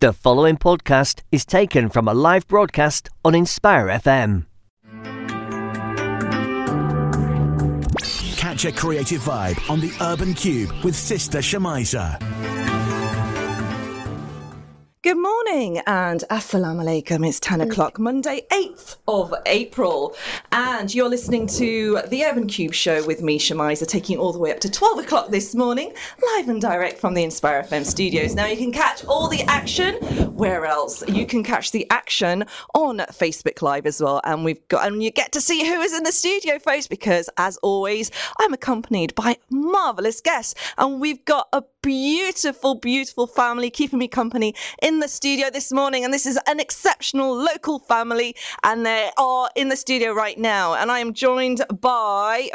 The following podcast is taken from a live broadcast on Inspire FM. Catch a creative vibe on the Urban Cube with sister Shemiza. Good morning and assalamu alaikum. It's 10 o'clock, Monday, 8th of April. And you're listening to the Urban Cube Show with me, Shemiza, taking you all the way up to 12 o'clock this morning, live and direct from the Inspire FM studios. Now you can catch all the action. Where else? You can catch the action on Facebook Live as well. And you get to see who is in the studio, folks, because as always, I'm accompanied by marvellous guests. And we've got a beautiful, beautiful family keeping me company in the studio this morning, and this is an exceptional local family, and they are in the studio right now. And I am joined by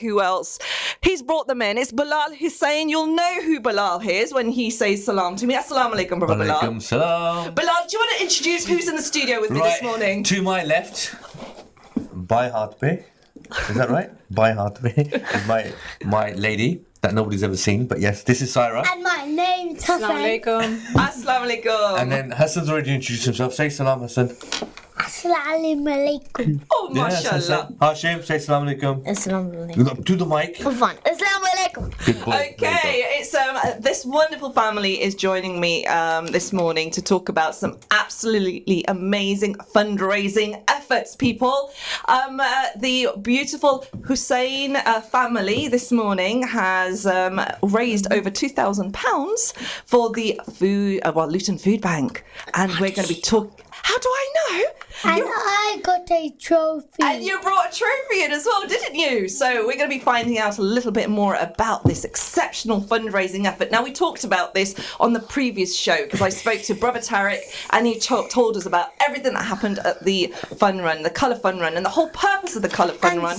who else? He's brought them in. It's Bilal Hussain. You'll know who Bilal is when he says salam to me. Assalamu alaikum, brother Bilal. Alaikum salam. Bilal, do you want to introduce who's in the studio with me this morning? To my left, by Hartbe. Is that right? By Hartbe is my lady that nobody's ever seen, but yes, this is Saira. And my name's Hassan. Assalamu alaikum. And then Hassan's already introduced himself. Say salam, Hassan. Assalamu alaikum. Oh, mashallah. Hashim, say salam alaikum. Assalamu alaikum. To the mic. Assalamu alaikum. Good boy. Okay, it's this wonderful family is joining me this morning to talk about some absolutely amazing fundraising efforts, people. The beautiful Hussain family this morning has raised over £2,000 for the Luton Food Bank, and we're going to be talking. How do I know? And I got a trophy. And you brought a trophy in as well, didn't you? So we're going to be finding out a little bit more about this exceptional fundraising effort. Now, we talked about this on the previous show because I spoke to Brother Tarek and he told us about everything that happened at the fun run, the Colour Fun Run, and the whole purpose of the Colour Fun Run.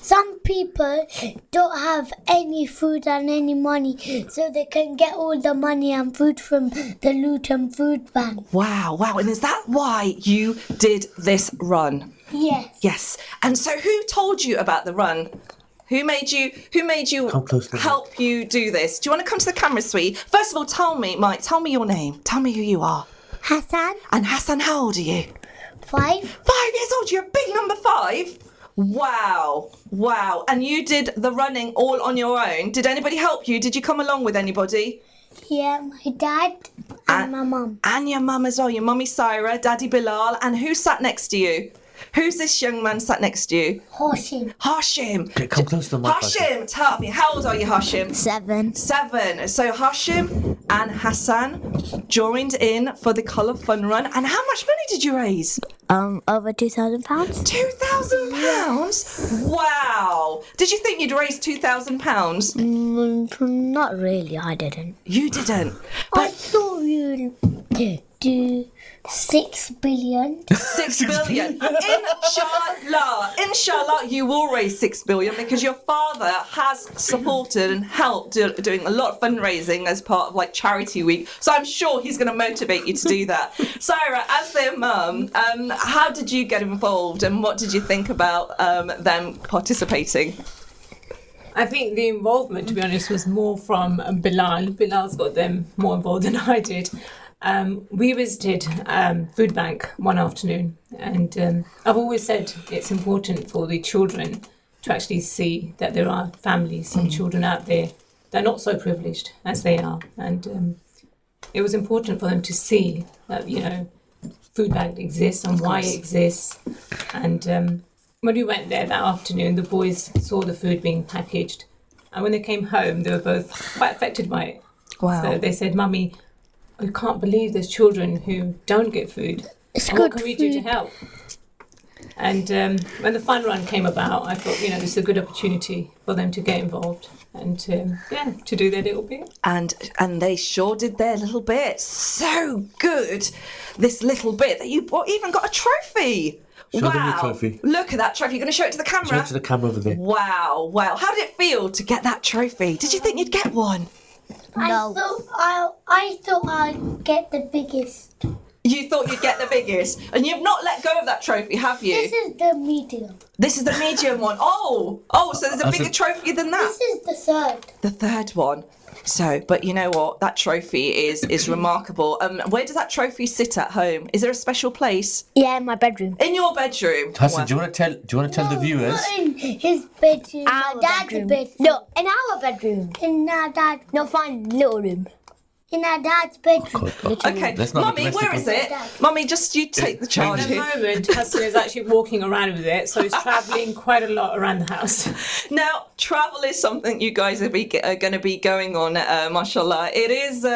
Some people don't have any food and any money, so they can get all the money and food from the Luton Food Bank. Wow. And is that why you did this run? Yes. And so who told you about the run? Who made you help you do this? Do you want to come to the camera, sweetie? First of all, tell me your name. Tell me who you are. Hassan. And Hassan, how old are you? 5. 5 years old. You're a big number 5. Wow. And you did the running all on your own. Did anybody help you? Did you come along with anybody? Yeah, my dad and my mum. And your mum as well. Your mummy Saira, daddy Bilal. And who sat next to you? Who's this young man sat next to you? Hashim. Okay, come close to the mic. Hashim, tell me, how old are you, Hashim? 7. So Hashim and Hassan joined in for the Colour Fun Run. And how much money did you raise? Over £2,000. £2,000? Wow. Did you think you'd raise £2,000? Not really, I didn't. You didn't? But I thought you'd do 6 billion. 6 billion. Inshallah, you will raise 6 billion because your father has supported and helped doing a lot of fundraising as part of Charity Week. So I'm sure he's going to motivate you to do that. Saira, as their mum, how did you get involved and what did you think about them participating? I think the involvement, to be honest, was more from Bilal. Bilal's got them more involved than I did. We visited Food Bank one afternoon, and I've always said it's important for the children to actually see that there are families and children out there that are not so privileged as they are, and it was important for them to see that, Food Bank exists and why it exists. And when we went there that afternoon, the boys saw the food being packaged, and when they came home, they were both quite affected by it. Wow. So they said, "Mummy, I can't believe there's children who don't get food. What can we do to help?" And when the fun run came about, I thought, this is a good opportunity for them to get involved and to do their little bit. And they sure did their little bit. So good, this little bit that you even got a trophy. Show them your trophy. Look at that trophy. You're going to show it to the camera? Show it to the camera over there. Wow. How did it feel to get that trophy? Did you think you'd get one? No. I thought I'd get the biggest. You thought you'd get the biggest. And you've not let go of that trophy, have you? This is the medium. This is the medium one. Oh, so there's a bigger trophy than that. This is the third. The third one. So, but you know what? That trophy is remarkable. Where does that trophy sit at home? Is there a special place? Yeah, in my bedroom. In your bedroom? Hassan, wow. do you want to tell the viewers? Not in his bedroom. Our dad's bedroom. No, in our bedroom. In our dad's bedroom. No, fine, little room. In our dad's bedroom. Oh, okay, Mummy, where is it? Mummy, just you take the charge. At the moment, Hassan is actually walking around with it, so he's travelling quite a lot around the house. Now, travel is something you guys are going to be going on, mashallah. It is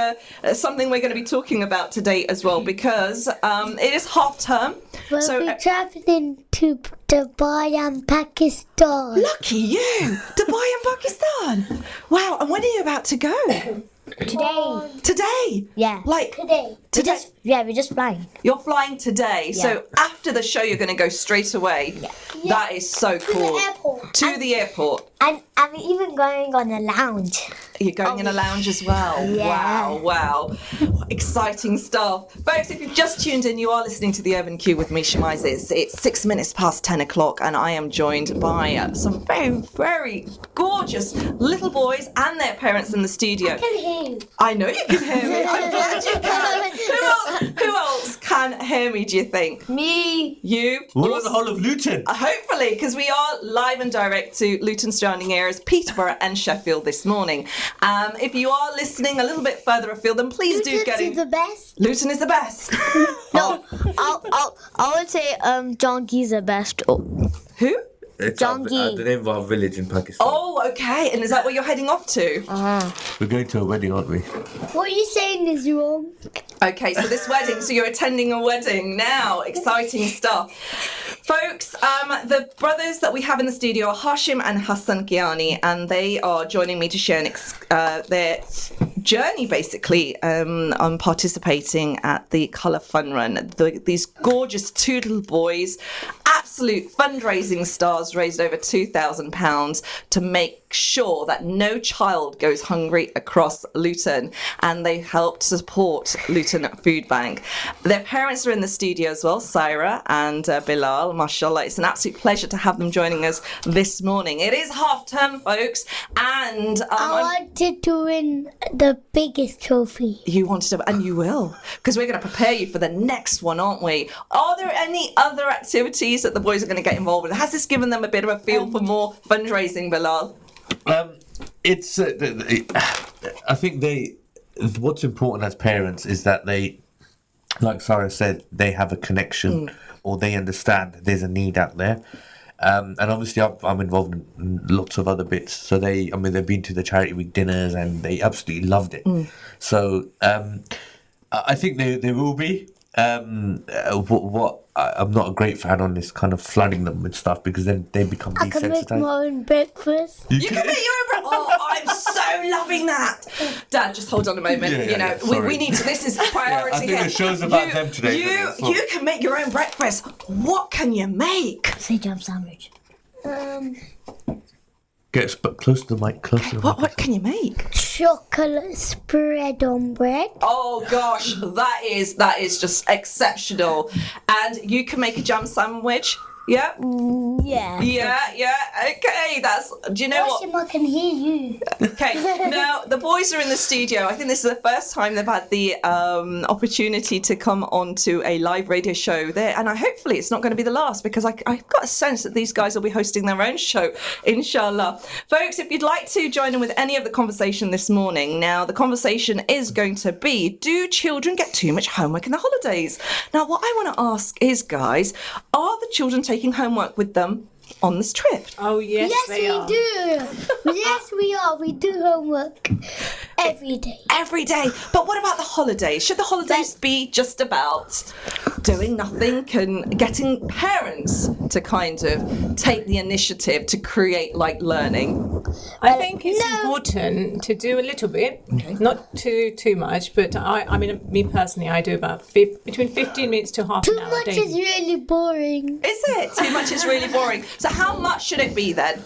something we're going to be talking about today as well, because it is half term. We'll be travelling to Dubai and Pakistan. Lucky you! Dubai and Pakistan! Wow, and when are you about to go? Today? Yeah. Like today. We're just flying. You're flying today. Yeah. So after the show, you're going to go straight away. Yeah. That is so cool. To the airport. And I'm even going on a lounge. You're going in a lounge as well. Yeah. Wow. Exciting stuff. Folks, if you've just tuned in, you are listening to the Urban Cube with me, Shemiza. It's 6 minutes past 10 o'clock, and I am joined by some very, very gorgeous little boys and their parents in the studio. I can hear you. I know you can hear me. I'm glad you can. Who else can hear me, do you think? Me. You. Or the whole of Luton. Hopefully, because we are live and direct to Luton, surrounding areas, Peterborough and Sheffield this morning. If you are listening a little bit further afield, then please do get in. Luton is the best. Luton is the best. No, I would say Jongi is the best. Oh. Who? It's the name of our village in Pakistan. Oh, okay. And is that where you're heading off to? We're going to a wedding, aren't we? What you're saying is wrong. Okay, so this wedding, so you're attending a wedding now. Exciting stuff. Folks, the brothers that we have in the studio are Hashim and Hassan Kayani, and they are joining me to share their journey, basically, on participating at the Colour Fun Run. These gorgeous two little boys, absolute fundraising stars, raised over £2,000 to make sure that no child goes hungry across Luton, and they helped support Luton Food Bank. Their parents are in the studio as well, Saira and Bilal, mashallah. It's an absolute pleasure to have them joining us this morning. It is half term, folks, and I wanted to win the biggest trophy. You wanted to, and you will, because we're going to prepare you for the next one, aren't we? Are there any other activities that the boys are going to get involved with? Has this given them a bit of a feel for more fundraising, Bilal? I think what's important as parents is that they, like Saira said, they have a connection or they understand there's a need out there. And obviously I'm involved in lots of other bits. So they've been to the Charity Week dinners and they absolutely loved it. So I think they will be. I'm not a great fan on this kind of flooding them with stuff, because then they become desensitized. I can make my own breakfast. You can make your own breakfast. Oh, I'm so loving that. Dad, just hold on a moment. We need to. This is priority. I think the show's about them today. You can make your own breakfast. What can you make? Say jam sandwich. Get close to the mic, What can you make? Chocolate spread on bread. Oh gosh, that is just exceptional. And you can make a jam sandwich. Yeah? Yeah, okay, that's... Do you know what? I can hear you. Okay, now, the boys are in the studio. I think this is the first time they've had the opportunity to come on to a live radio show there, and hopefully it's not going to be the last, because I've got a sense that these guys will be hosting their own show, inshallah. Folks, if you'd like to join in with any of the conversation this morning, now, the conversation is going to be, do children get too much homework in the holidays? Now, what I want to ask is, guys, are the children taking homework with them on this trip? Oh, yes they are. Yes, we do. Yes, we are. We do homework every day. Every day. But what about the holidays? Should the holidays be just about doing nothing and getting parents to kind of take the initiative to create, like, learning? I think it's important to do a little bit, not too much, but I mean, me personally, I do about between 15 minutes to half an hour. Too much is really boring. Is it? Too much is really boring. So how much should it be then?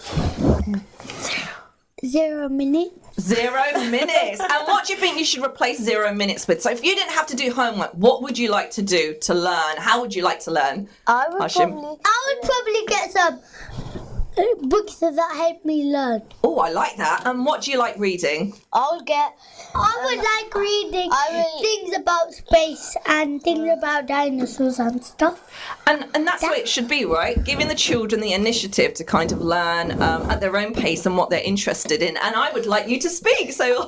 0 minutes. 0 minutes. And what do you think you should replace 0 minutes with? So if you didn't have to do homework, what would you like to do to learn? How would you like to learn? I would probably get some books that help me learn. Oh, I like that. And what do you like reading? I would like reading things about space and things about dinosaurs and stuff. And that's what it should be, right? Giving the children the initiative to kind of learn at their own pace and what they're interested in. And I would like you to speak, so...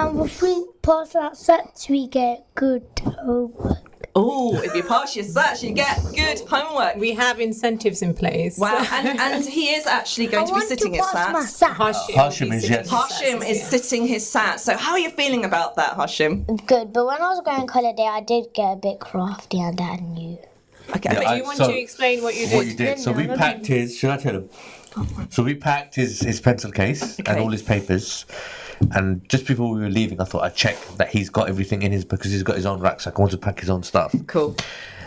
If we pass our search, we get good homework. Oh, if you pass your search, you get good homework. We have incentives in place. Wow, and he is actually going to be sitting his SATs. Hashim is sitting his SATs. So how are you feeling about that, Hashim? Good, but when I was going on holiday, I did get a bit crafty and I knew. Okay, yeah, but you want to explain what you did? What you did. So we packed his... Should I tell him? So we packed his pencil case and all his papers. And just before we were leaving, I thought I'd check that he's got everything in his, because he's got his own rucksack. I want to pack his own stuff. Cool.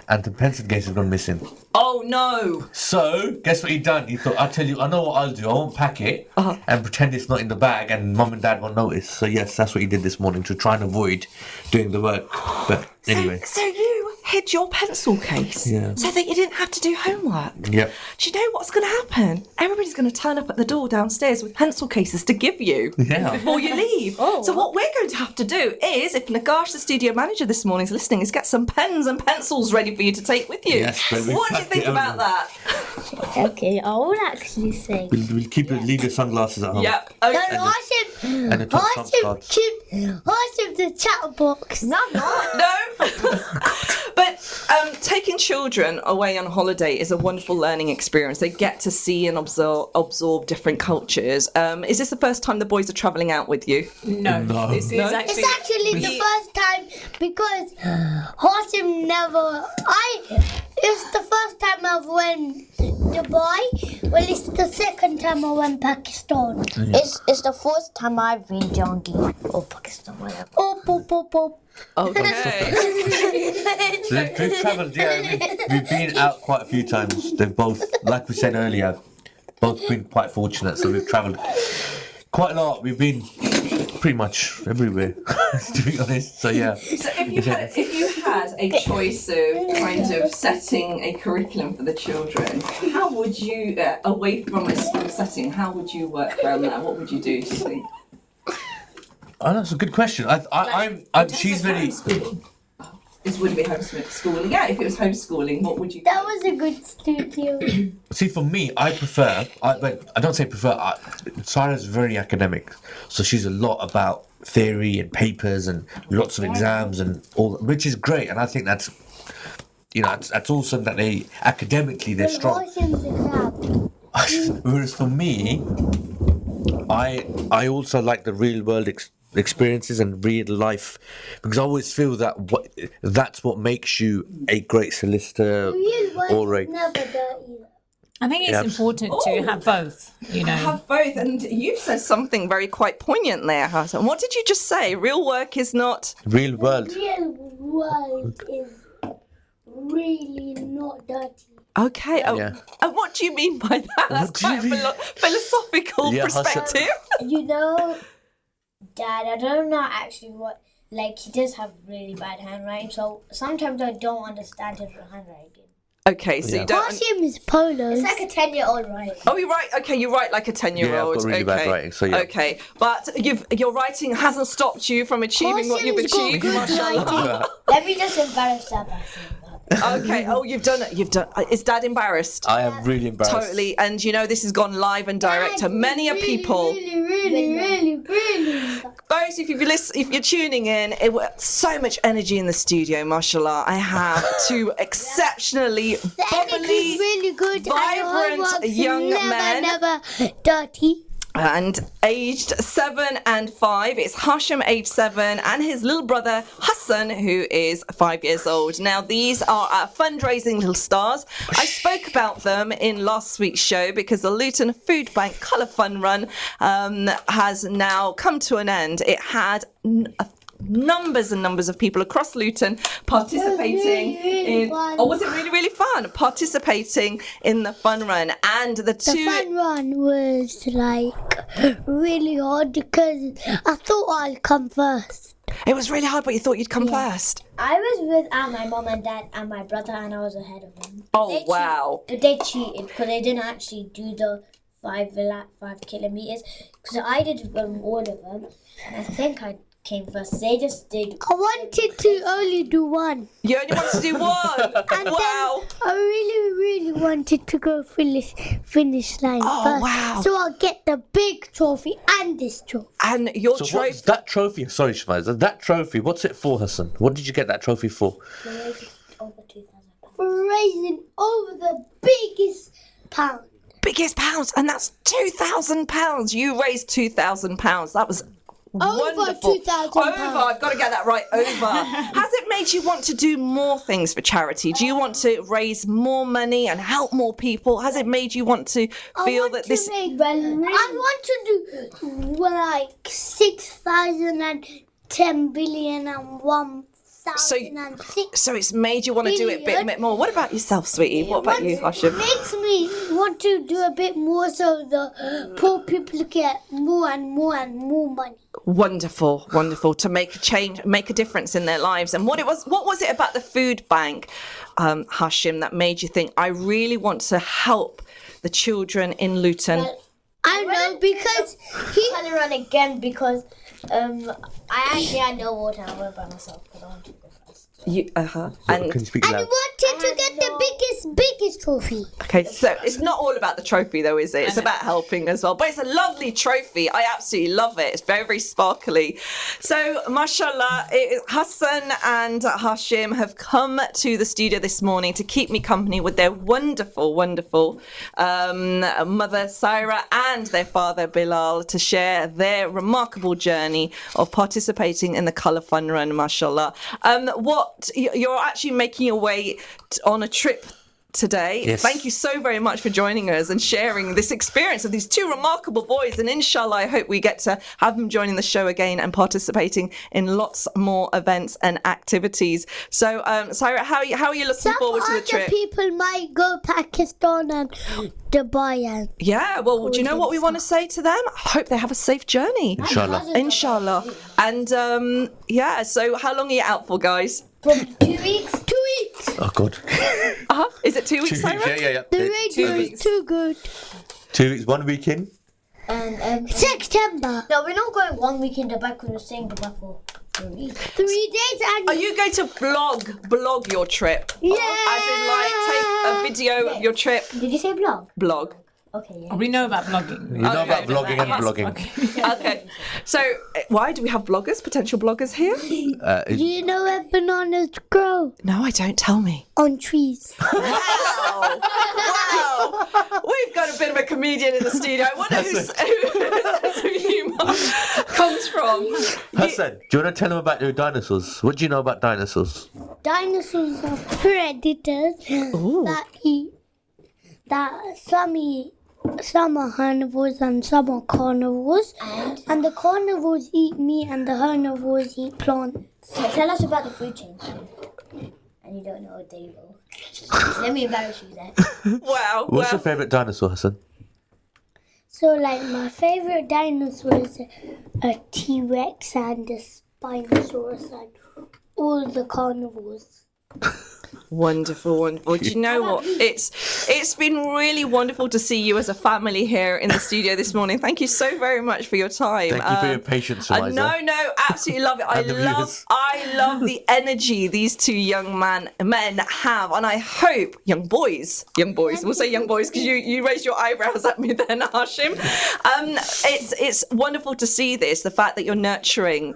And the pencil case has gone missing. Oh, no. So, guess what he'd done? He thought, I'll tell you, I know what I'll do. I won't pack it and pretend it's not in the bag and mum and dad won't notice. So, yes, that's what he did this morning to try and avoid doing the work. But anyway. So you hid your pencil case so that you didn't have to do homework. Yep. Do you know what's going to happen? Everybody's going to turn up at the door downstairs with pencil cases to give you before you leave. So what we're going to have to do is, if Nagash, the studio manager this morning, is listening, is get some pens and pencils ready for you to take with you. Yes, what do you think about that? Okay, I will actually say. We'll keep it, leave your sunglasses at home. Yeah. Okay. No, I should keep the chat box. But taking children away on holiday is a wonderful learning experience. They get to see and absorb different cultures. Is this the first time the boys are travelling out with you? No. It's actually the first time, because Hashim never... It's the first time I've went Dubai. Well, it's the second time I went Pakistan. Yeah. It's the fourth time I've been Jongi or Pakistan, whatever. Okay. So they've travelled, we've been out quite a few times. They've both, like we said earlier, both been quite fortunate. So we've travelled quite a lot. We've been pretty much everywhere, to be honest. So yeah. So if you had a choice of kind of setting a curriculum for the children, how would you, away from a school setting, how would you work around that? What would you do, do you think? Oh, that's a good question. She's very... Homeschooling. This would be homeschooling. Yeah, if it was homeschooling, what would you do? That was a good studio. See, for me, Saira's very academic. So she's a lot about theory and papers and lots of exams and all, which is great. And I think that's, that's awesome that they, academically, they're strong. Whereas for me, I also like the real world experiences and real life, because I always feel that that's what makes you a great solicitor or a... I think it's important to have both, Have both, and you said something very quite poignant there, Hassan. What did you just say? Real work is not... Real world. Real world is really not dirty. Okay. And what do you mean by that? That's quite a philosophical perspective. Dad, I don't know actually what... Like, he does have really bad handwriting, so sometimes I don't understand his handwriting. Okay, so you don't... Hashim is polos. It's like a 10-year-old writing. Oh, you're right. Okay, you write like a 10-year-old. Yeah, I've got really bad writing, so yeah. Okay, but your writing hasn't stopped you from achieving what you've achieved. Let me just embarrass Dad by saying that. Okay. Oh, you've done it. Is Dad embarrassed? I am really embarrassed. Totally. And this has gone live and direct to many a people. Really. Guys, if you're tuning in, it was so much energy in the studio, mashallah. I have two exceptionally bubbly, really good, vibrant young men. Never dirty. And aged 7 and 5, it's Hashim, aged 7, and his little brother Hassan, who is 5 years old. Now, these are our fundraising little stars. I spoke about them in last week's show because the Luton Food Bank Colour Fun Run has now come to an end. It had numbers and numbers of people across Luton participating or was it really, really fun? Participating in the fun run. And the fun run was like really hard because I thought I'd come first. It was really hard, but you thought you'd come first. I was with my mum and dad and my brother, and I was ahead of them. Oh, wow. They cheated because they didn't actually do the 5 kilometres because I did all of them, and I think I came first. They just did. I wanted to only do one. You only wanted to do one? And wow. Then I really wanted to go finish line first. Wow. So I'll get the big trophy and this trophy. And your trophy. So what's that trophy? Sorry, Shemiza. That trophy, what's it for, Hassan? What did you get that trophy for? For raising over £2,000. For raising over the biggest pound. Biggest pounds, and that's £2,000. You raised £2,000. That was wonderful. £2,000. I've got to get that right. Over. Has it made you want to do more things for charity? Do you want to raise more money and help more people? Has it made you want to feel that this? I want to do like 6,010,000,000,001. So it's made you want to do it a bit more. What about yourself, sweetie? What about you, Hashim? It makes me want to do a bit more so the poor people get more and more and more money. Wonderful to make a change, make a difference in their lives. And what was it about the food bank, Hashim, that made you think I really want to help the children in Luton? Well, I know because he had to run again because. I no water. I went by myself because I wanted to go first. And can you speak loud? I wanted to get the biggest trophy. Okay, so it's not all about the trophy though, is it? It's about helping as well. But it's a lovely trophy. I absolutely love it. It's very, very sparkly. So, mashallah, Hassan and Hashim have come to the studio this morning to keep me company with their wonderful mother, Saira, and their father, Bilal, to share their remarkable journey of participating in the Colour Fun Run, mashallah. You're actually making your way on a trip today. Yes. Thank you so very much for joining us and sharing this experience of these two remarkable boys. And inshallah, I hope we get to have them joining the show again and participating in lots more events and activities. So, Saira, how are you looking forward to the trip? Some other people might go Pakistan and Dubai. Yeah, well, do you know what we want to say to them? I hope they have a safe journey. Inshallah. And, so how long are you out for, guys? From 2 weeks. Oh, good. Is it 2 weeks, Sarah? Yeah. The radio is too good. 2 weeks, 1 week in? September. No, we're not going 1 week in Dubai because we're staying in Dubai for 3 weeks. 3 days and... Are you going to blog your trip? Yeah. As in, take a video of your trip? Did you say blog? Blog. Okay, yeah. We know about blogging. Okay. Okay. So, why do we have bloggers, potential bloggers here? Do you know where bananas grow? No, I don't. Tell me. On trees. Wow. We've got a bit of a comedian in the studio. I wonder who humour comes from. Hassan, do you want to tell them about your dinosaurs? What do you know about dinosaurs? Dinosaurs are predators that eat. That some are herbivores and some are carnivores, and the carnivores eat meat and the herbivores eat plants. So tell us about the food chain, and you don't know what they will. Let me embarrass you there. Wow. What's your favourite dinosaur, Hassan? So, my favourite dinosaur is a T-Rex and a Spinosaurus and all the carnivores. Wonderful. Do you know what? It's been really wonderful to see you as a family here in the studio this morning. Thank you so very much for your time. Thank you for your patience, Eliza. No, absolutely love it. I love the energy these two young men have, and I hope young boys. We'll say young boys because you raised your eyebrows at me then, Hashim. It's wonderful to see this. The fact that you're nurturing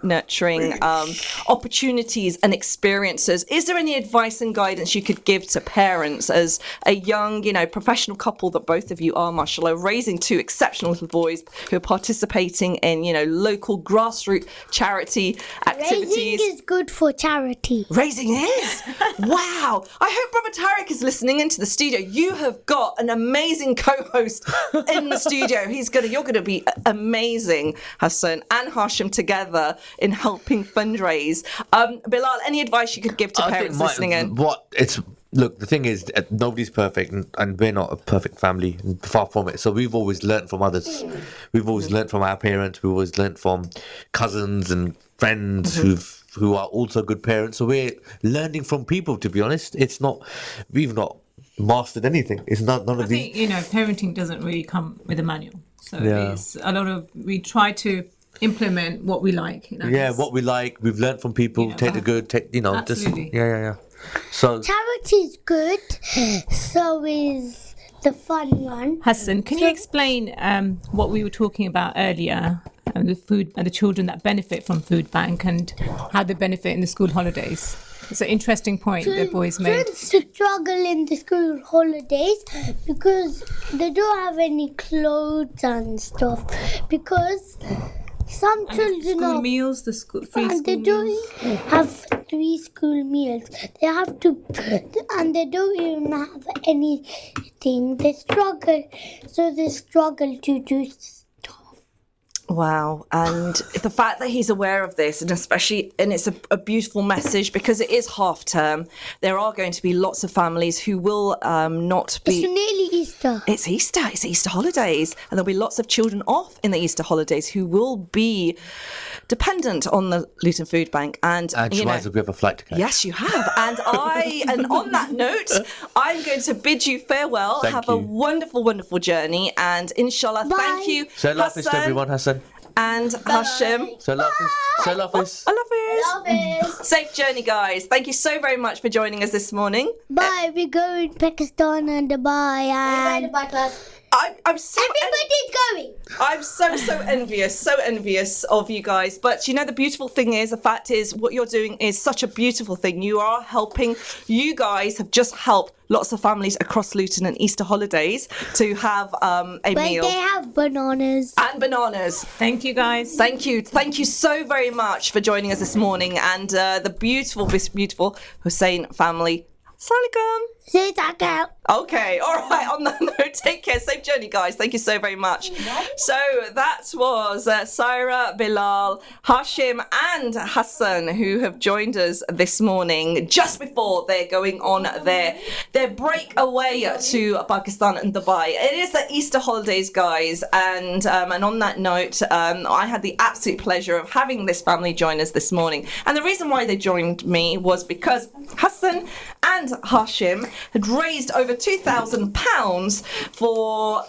opportunities and experiences. Is there any advice and guidance guidance you could give to parents as a young, you know, professional couple that both of you are, mashallah, raising two exceptional little boys who are participating in, you know, local grassroots charity activities. Raising is good for charity. Raising is? Wow. I hope Brother Tarek is listening into the studio. You have got an amazing co-host in the studio. You're going to be amazing, Hassan and Hashim, together in helping fundraise. Bilal, any advice you could give to parents listening in? Look, the thing is, nobody's perfect, and we're not a perfect family, far from it. So we've always learnt from others. We've always learnt from our parents. We've always learnt from cousins and friends who are also good parents. So we're learning from people, to be honest. We've not mastered anything. It's not none of these. I think, you know, parenting doesn't really come with a manual. So it's a lot of, we try to implement what we like. You know, what we like. We've learnt from people. You know, take the good, absolutely. So charity's good, so is the fun one. Hassan, can you explain what we were talking about earlier, and the food and the children that benefit from food bank and how they benefit in the school holidays? It's an interesting point that boys made. Children struggle in the school holidays because they don't have any clothes and stuff, because some children are meals, the school free school meals. And they don't have three school meals. They have to, and they don't even have anything. They struggle to do stuff. Wow, and the fact that he's aware of this, and it's a beautiful message, because it is half term. There are going to be lots of families who will not be. It's nearly Easter. It's Easter holidays, and there'll be lots of children off in the Easter holidays who will be dependent on the Luton Food Bank, and you know, we have a flight to catch. Yes, you have. And on that note, I'm going to bid you farewell. Have a wonderful, wonderful journey, and inshallah. Bye. Thank you. So love is to everyone, Hassan. And Hashim. So love is. So love is. I love is. Safe journey, guys. Thank you so very much for joining us this morning. Bye. We go in Pakistan and Dubai. We're going to Dubai class. I'm so envious of you guys. But you know, the beautiful thing is, the fact is, what you're doing is such a beautiful thing. You are helping. You guys have just helped lots of families across Luton and Easter holidays to have meal. They have bananas. And bananas. Thank you, guys. Thank you. Thank you so very much for joining us this morning. And the beautiful Hussain family. Assalamualaikum. See you, Taka. Okay, all right. On that note, take care. Safe journey, guys. Thank you so very much. So that was Saira, Bilal, Hashim and Hassan, who have joined us this morning just before they're going on their break away to Pakistan and Dubai. It is the Easter holidays, guys. And on that note, I had the absolute pleasure of having this family join us this morning. And the reason why they joined me was because Hassan and Hashim had raised over £2,000 for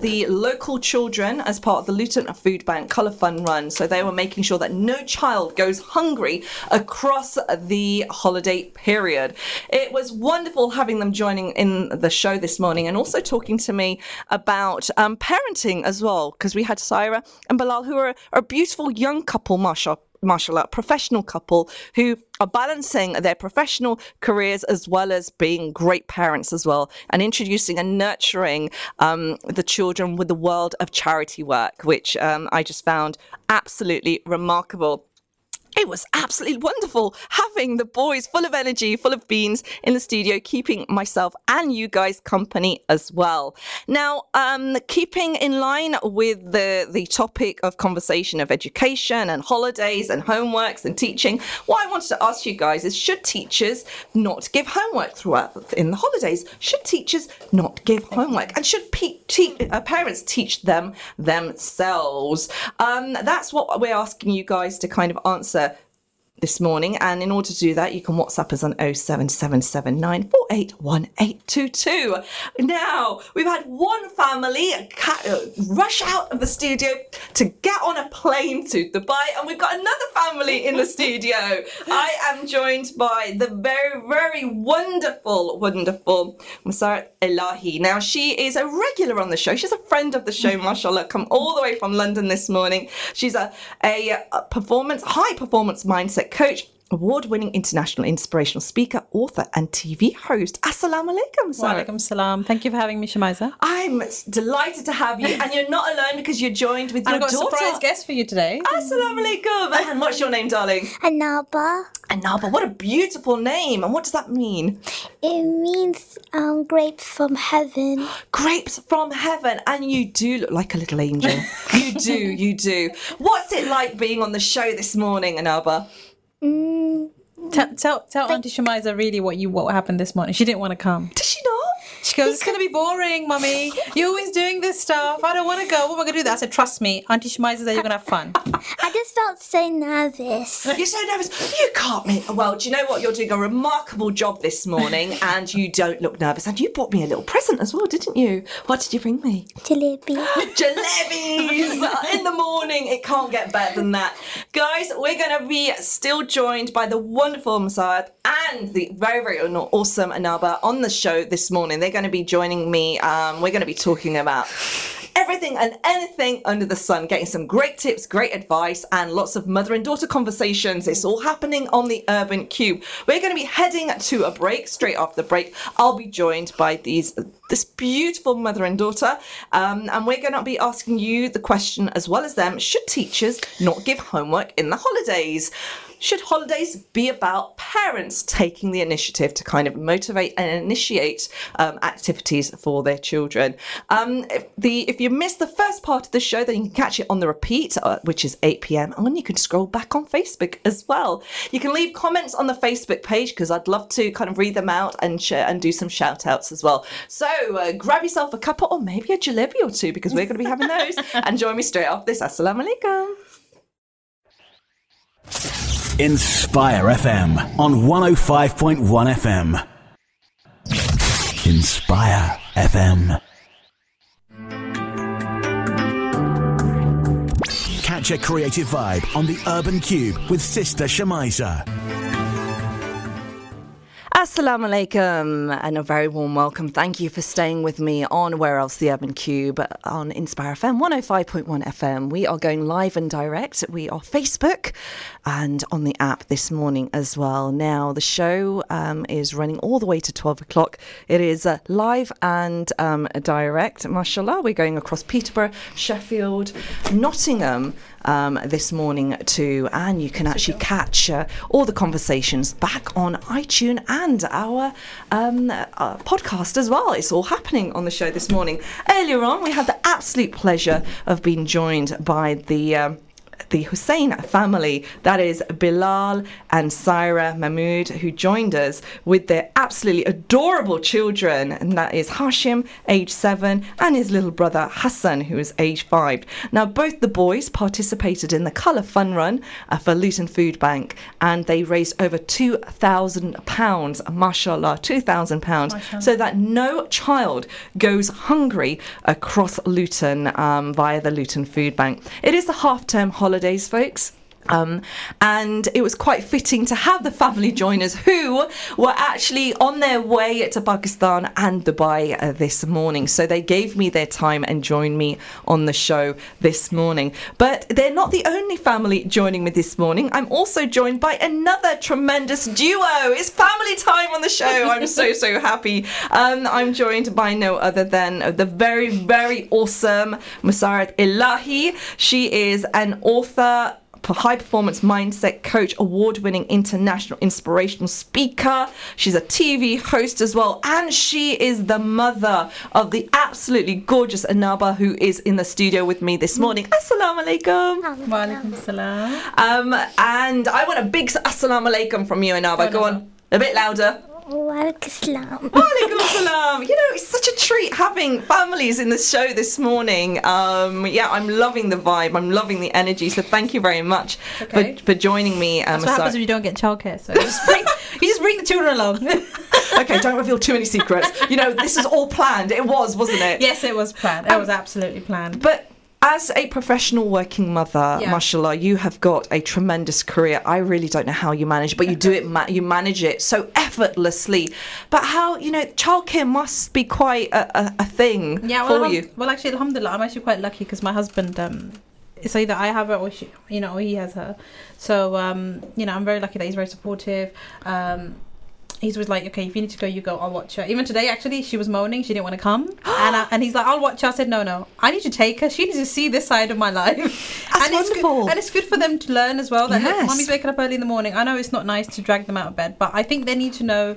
the local children as part of the Luton Food Bank Colour Fun Run. So they were making sure that no child goes hungry across the holiday period. It was wonderful having them joining in the show this morning, and also talking to me about parenting as well, because we had Saira and Bilal, who are a beautiful young couple, mashallah, professional couple who are balancing their professional careers as well as being great parents as well, and introducing and nurturing the children with the world of charity work, which I just found absolutely remarkable. It was absolutely wonderful having the boys full of energy, full of beans in the studio, keeping myself and you guys company as well. Now, keeping in line with the topic of conversation of education and holidays and homeworks and teaching, what I wanted to ask you guys is, should teachers not give homework throughout in the holidays? Should teachers not give homework? And should parents teach them themselves? That's what we're asking you guys to kind of answer this morning, and in order to do that, you can WhatsApp us on 07779481822. Now, we've had one family rush out of the studio to get on a plane to Dubai, and we've got another family in the studio. I am joined by the very, very wonderful Musarat Ellaahi. Now, she is a regular on the show. She's a friend of the show, mashallah, come all the way from London this morning. She's a high performance mindset coach, award-winning international inspirational speaker, author and TV host. Assalamu alaikum, Saira. Wa alaikum salam. Thank you for having me, Shemiza. I'm delighted to have you. And you're not alone because you're joined with your daughter. I've got a surprise guest for you today. Assalamu alaikum. And what's your name, darling? Anaba. Anaba. What a beautiful name. And what does that mean? It means grapes from heaven. Grapes from heaven. And you do look like a little angel. You do. What's it like being on the show this morning, Anaba? Tell Auntie Shemiza really what happened this morning. She didn't want to come. Did she not? She goes, it's going to be boring, Mummy. You're always doing this stuff. I don't want to go. What am I going to do? That? I said, trust me, Auntie Shemiza, that you're going to have fun. I just felt so nervous. You're so nervous. You can't make... Well, do you know what? You're doing a remarkable job this morning and you don't look nervous. And you brought me a little present as well, didn't you? What did you bring me? Jalebi. Jalebis! In the morning. It can't get better than that. Guys, we're going to be still joined by the wonderful Musarat and the very, very awesome Anaba on the show this morning. They're going to be joining me. We're going to be talking about everything and anything under the sun, getting some great tips, great advice, and lots of mother and daughter conversations. It's all happening on the Urban Cube. We're going to be heading to a break. Straight after the break, I'll be joined by this beautiful mother and daughter, and we're going to be asking you the question as well as them: should teachers not give homework in the holidays? Should holidays be about parents taking the initiative to kind of motivate and initiate activities for their children? If you missed the first part of the show, then you can catch it on the repeat, which is 8 p.m. And then you can scroll back on Facebook as well. You can leave comments on the Facebook page because I'd love to kind of read them out and share and do some shout outs as well. So grab yourself a cuppa or maybe a jalebi or two because we're going to be having those. And join me straight off this. Assalamu alaikum. Inspire FM on 105.1 FM. Inspire FM. Catch a creative vibe on the Urban Cube with Sister Shemiza. Assalamu alaikum and a very warm welcome. Thank you for staying with me on Where Else the Urban Cube on Inspire FM 105.1 FM. We are going live and direct. We are Facebook and on the app this morning as well. Now, the show is running all the way to 12 o'clock. It is live and direct. Mashallah, we're going across Peterborough, Sheffield, Nottingham, this morning too, and you can actually catch all the conversations back on iTunes and our podcast as well. It's all happening on the show this morning. Earlier on, we had the absolute pleasure of being joined by the Hussain family, that is Bilal and Saira Mahmood, who joined us with their absolutely adorable children, and that is Hashim, age 7, and his little brother Hassan, who is age 5. Now, both the boys participated in the Colour Fun Run for Luton Food Bank, and they raised over £2,000, mashallah, £2,000, so that no child goes hungry across Luton via the Luton Food Bank. It is the half-term holidays, folks. And it was quite fitting to have the family join us who were actually on their way to Pakistan and Dubai this morning. So they gave me their time and joined me on the show this morning. But they're not the only family joining me this morning. I'm also joined by another tremendous duo. It's family time on the show. I'm so happy. I'm joined by no other than the very, very awesome Musarat Ellaahi. She is an author, for high performance mindset coach, award-winning international inspirational speaker. She's a TV host as well, and she is the mother of the absolutely gorgeous Anaba, who is in the studio with me this morning. Assalamu alaikum. Wa alaikum salam. And I want a big assalamu alaikum from you, Anaba. Go on, a bit louder. Walaikum salam. You know, it's such a treat having families in the show this morning. I'm loving the vibe. I'm loving the energy. So thank you very much for joining me. That's what happens if you don't get childcare. So you just bring the children along. Okay, don't reveal too many secrets. You know, this is all planned. It was, wasn't it? Yes, it was planned. It was absolutely planned. But as a professional working mother, mashallah, you have got a tremendous career. I really don't know how you manage, but you do it. You manage it so effortlessly. But how, you know, childcare must be quite a thing for you. Well, actually, alhamdulillah, I'm actually quite lucky because my husband it's either I have her or she, you know, or he has her. So you know, I'm very lucky that he's very supportive. He's always like, okay, if you need to go, you go. I'll watch her. Even today, actually, she was moaning. She didn't want to come. And he's like, I'll watch her. I said, no. I need to take her. She needs to see this side of my life. That's wonderful. And it's good for them to learn as well. That yes. Mommy's waking up early in the morning. I know it's not nice to drag them out of bed, but I think they need to know,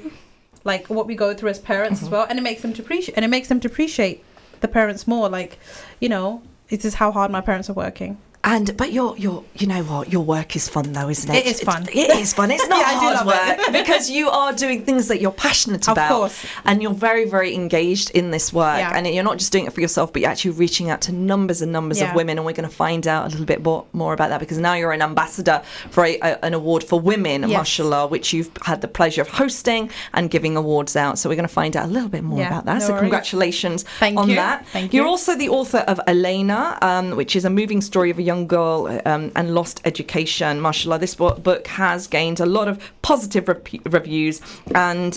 like, what we go through as parents mm-hmm. as well. And it makes them to appreciate. And it makes them to appreciate the parents more. Like, you know, this is how hard my parents are working. And but your you know what, your work is fun though, isn't it? It is fun. It is fun. It's not hard work because you are doing things that you're passionate about, of course. And you're very, very engaged in this work. Yeah. And you're not just doing it for yourself, but you're actually reaching out to numbers and numbers yeah. of women. And we're going to find out a little bit more about that because now you're an ambassador for an award for women, yes. mashallah, which you've had the pleasure of hosting and giving awards out. So we're going to find out a little bit more yeah, about that. No worries. Congratulations Thank on you. That. Thank you. You're also the author of Elena, which is a moving story of a young girl and lost education. Mashallah, this book has gained a lot of positive reviews, and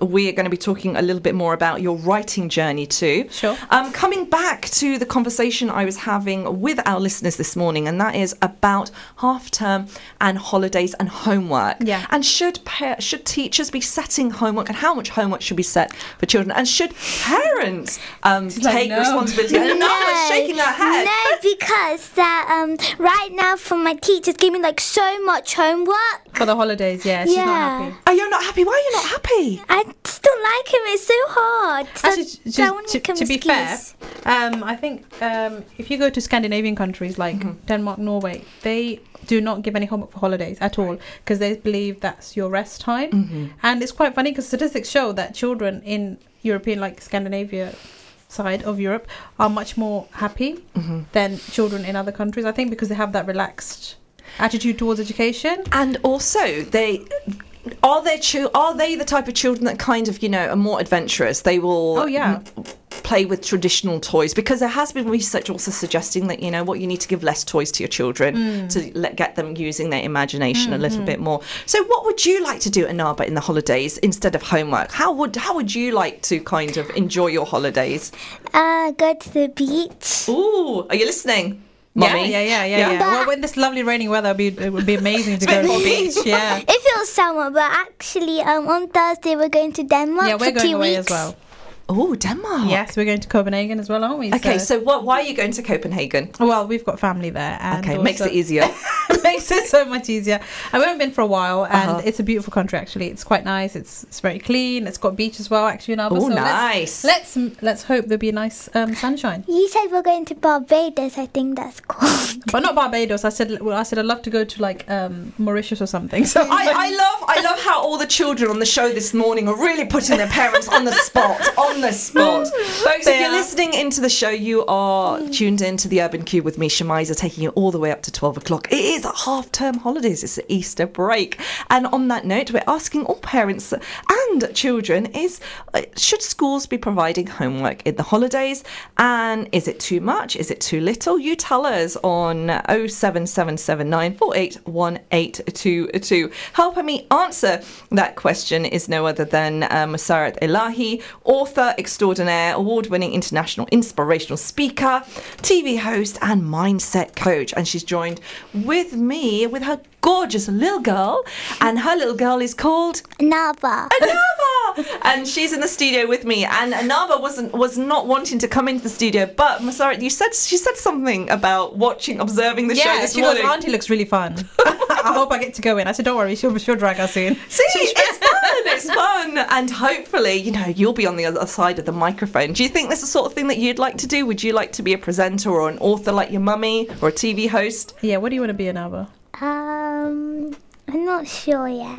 we are going to be talking a little bit more about your writing journey too. Sure. Coming back to the conversation I was having with our listeners this morning, and that is about half term and holidays and homework. Yeah. And should teachers be setting homework, and how much homework should be set for children, and should parents take responsibility? No, it's shaking their head. No, because right now for my teachers giving like so much homework. For the holidays, yeah, she's not happy. Oh, you're not happy? Why are you not happy? I just don't like him, it's so hard. Actually, to be fair, I think if you go to Scandinavian countries like mm-hmm. Denmark, Norway, they do not give any homework for holidays at all because they believe that's your rest time. Mm-hmm. And it's quite funny because statistics show that children in European, like Scandinavia, side of Europe are much more happy mm-hmm. than children in other countries, I think, because they have that relaxed attitude towards education. And also are they the type of children that kind of, you know, are more adventurous? They will play with traditional toys, because there has been research also suggesting that, you know what, you need to give less toys to your children to get them using their imagination a little bit more. So what would you like to do, Anaba, in the holidays instead of homework? How would you like to kind of enjoy your holidays? Go to the beach. Ooh, are you listening? Mommy. Yeah. Well, when this lovely rainy weather, it would be amazing to go to the beach. Yeah. If it was summer, but actually on Thursday we're going to Denmark for 2 weeks. Yeah, we're going away as well. Oh, Denmark. Yes, we're going to Copenhagen as well, aren't we? Okay, so why are you going to Copenhagen? Well, we've got family there. And okay, makes it easier. Makes it so much easier. I haven't been for a while, and it's a beautiful country, actually. It's quite nice. It's very clean. It's got a beach as well, actually. Oh, so nice. Let's hope there'll be a nice sunshine. You said we're going to Barbados, I think that's called. But not Barbados. I said I'd love to go to, like, Mauritius or something. So I love how all the children on the show this morning are really putting their parents on the spot. Folks, if you're listening into the show, you are tuned in to the Urban Cube with me, Shemiza, taking you all the way up to 12 o'clock. It is half-term holidays. It's the Easter break. And on that note, we're asking all parents and children, should schools be providing homework in the holidays? And is it too much? Is it too little? You tell us on 07779481822. Helping me answer that question is no other than Musarat Ellaahi, author extraordinaire, award-winning international inspirational speaker, TV host and mindset coach. And she's joined with me with her gorgeous little girl, and her little girl is called Anaba. And she's in the studio with me, and Anaba was not wanting to come into the studio, but Musarat, she said something about observing the show this morning. She goes, Auntie looks really fun. I hope I get to go in. I said, don't worry, she'll drag us in. See, it's fun. And hopefully, you know, you'll be on the other side of the microphone. Do you think that's the sort of thing that you'd like to do? Would you like to be a presenter or an author like your mummy, or a TV host? Yeah, what do you want to be, Anaba? I'm not sure yet.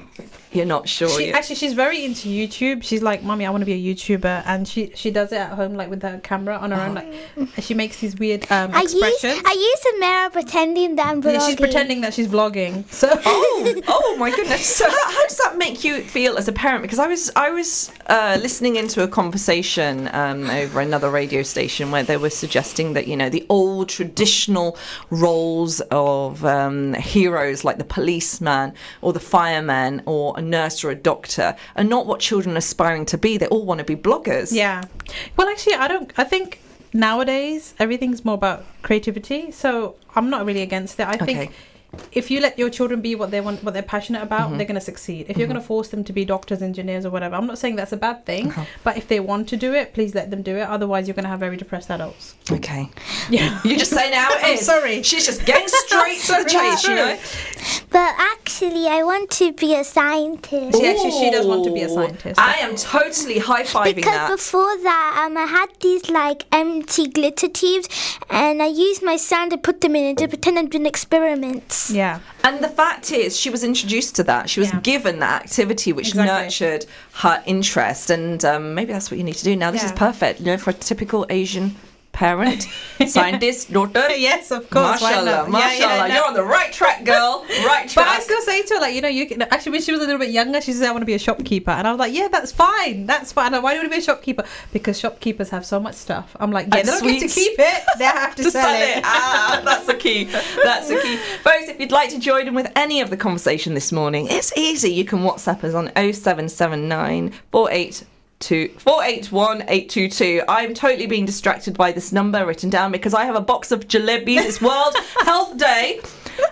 You're not sure yet? Actually, she's very into YouTube. She's like, Mummy, I want to be a YouTuber. And she does it at home, like, with her camera on her own. Like, she makes these weird expressions. I use a mirror pretending that I'm vlogging. Yeah, she's pretending that she's vlogging. So oh my goodness. So how does that make you feel as a parent? Because I was listening into a conversation over another radio station where they were suggesting that, you know, the old traditional roles of heroes like the policeman or the fireman or a nurse or a doctor are not what children are aspiring to be. They all want to be bloggers. Yeah. Well, actually, I think nowadays everything's more about creativity, so I'm not really against it. I think if you let your children be what they want, what they're passionate about, they're going to succeed. If you're going to force them to be doctors, engineers or whatever, I'm not saying that's a bad thing, but if they want to do it, please let them do it. Otherwise, you're going to have very depressed adults. Okay. Yeah. You just say now it is. Sorry. She's just getting straight to the chase, you know. But actually, I want to be a scientist. Yeah, actually, she does want to be a scientist. I am totally high-fiving because that. Because before that, I had these, like, empty glitter tubes, and I used my sand to put them in and to pretend I'm doing experiments. Yeah. And the fact is, she was introduced to that. She was given that activity, which nurtured her interest. And maybe that's what you need to do now. This is perfect, you know, for a typical Asian parent, scientist, daughter. Yes, of course. Mashallah, mashallah. You're on the right track, girl. Right track. But I still say to her, like, you know, you can, actually, when she was a little bit younger, she said, I want to be a shopkeeper. And I was like, yeah, that's fine. That's fine. Like, why do you want to be a shopkeeper? Because shopkeepers have so much stuff. I'm like, yeah, they don't get to keep it. They have to sell it. Ah, that's the key. That's the key. Folks, if you'd like to join in with any of the conversation this morning, it's easy. You can WhatsApp us on 0779481 822. I'm totally being distracted by this number written down because I have a box of jalebis. It's World Health Day,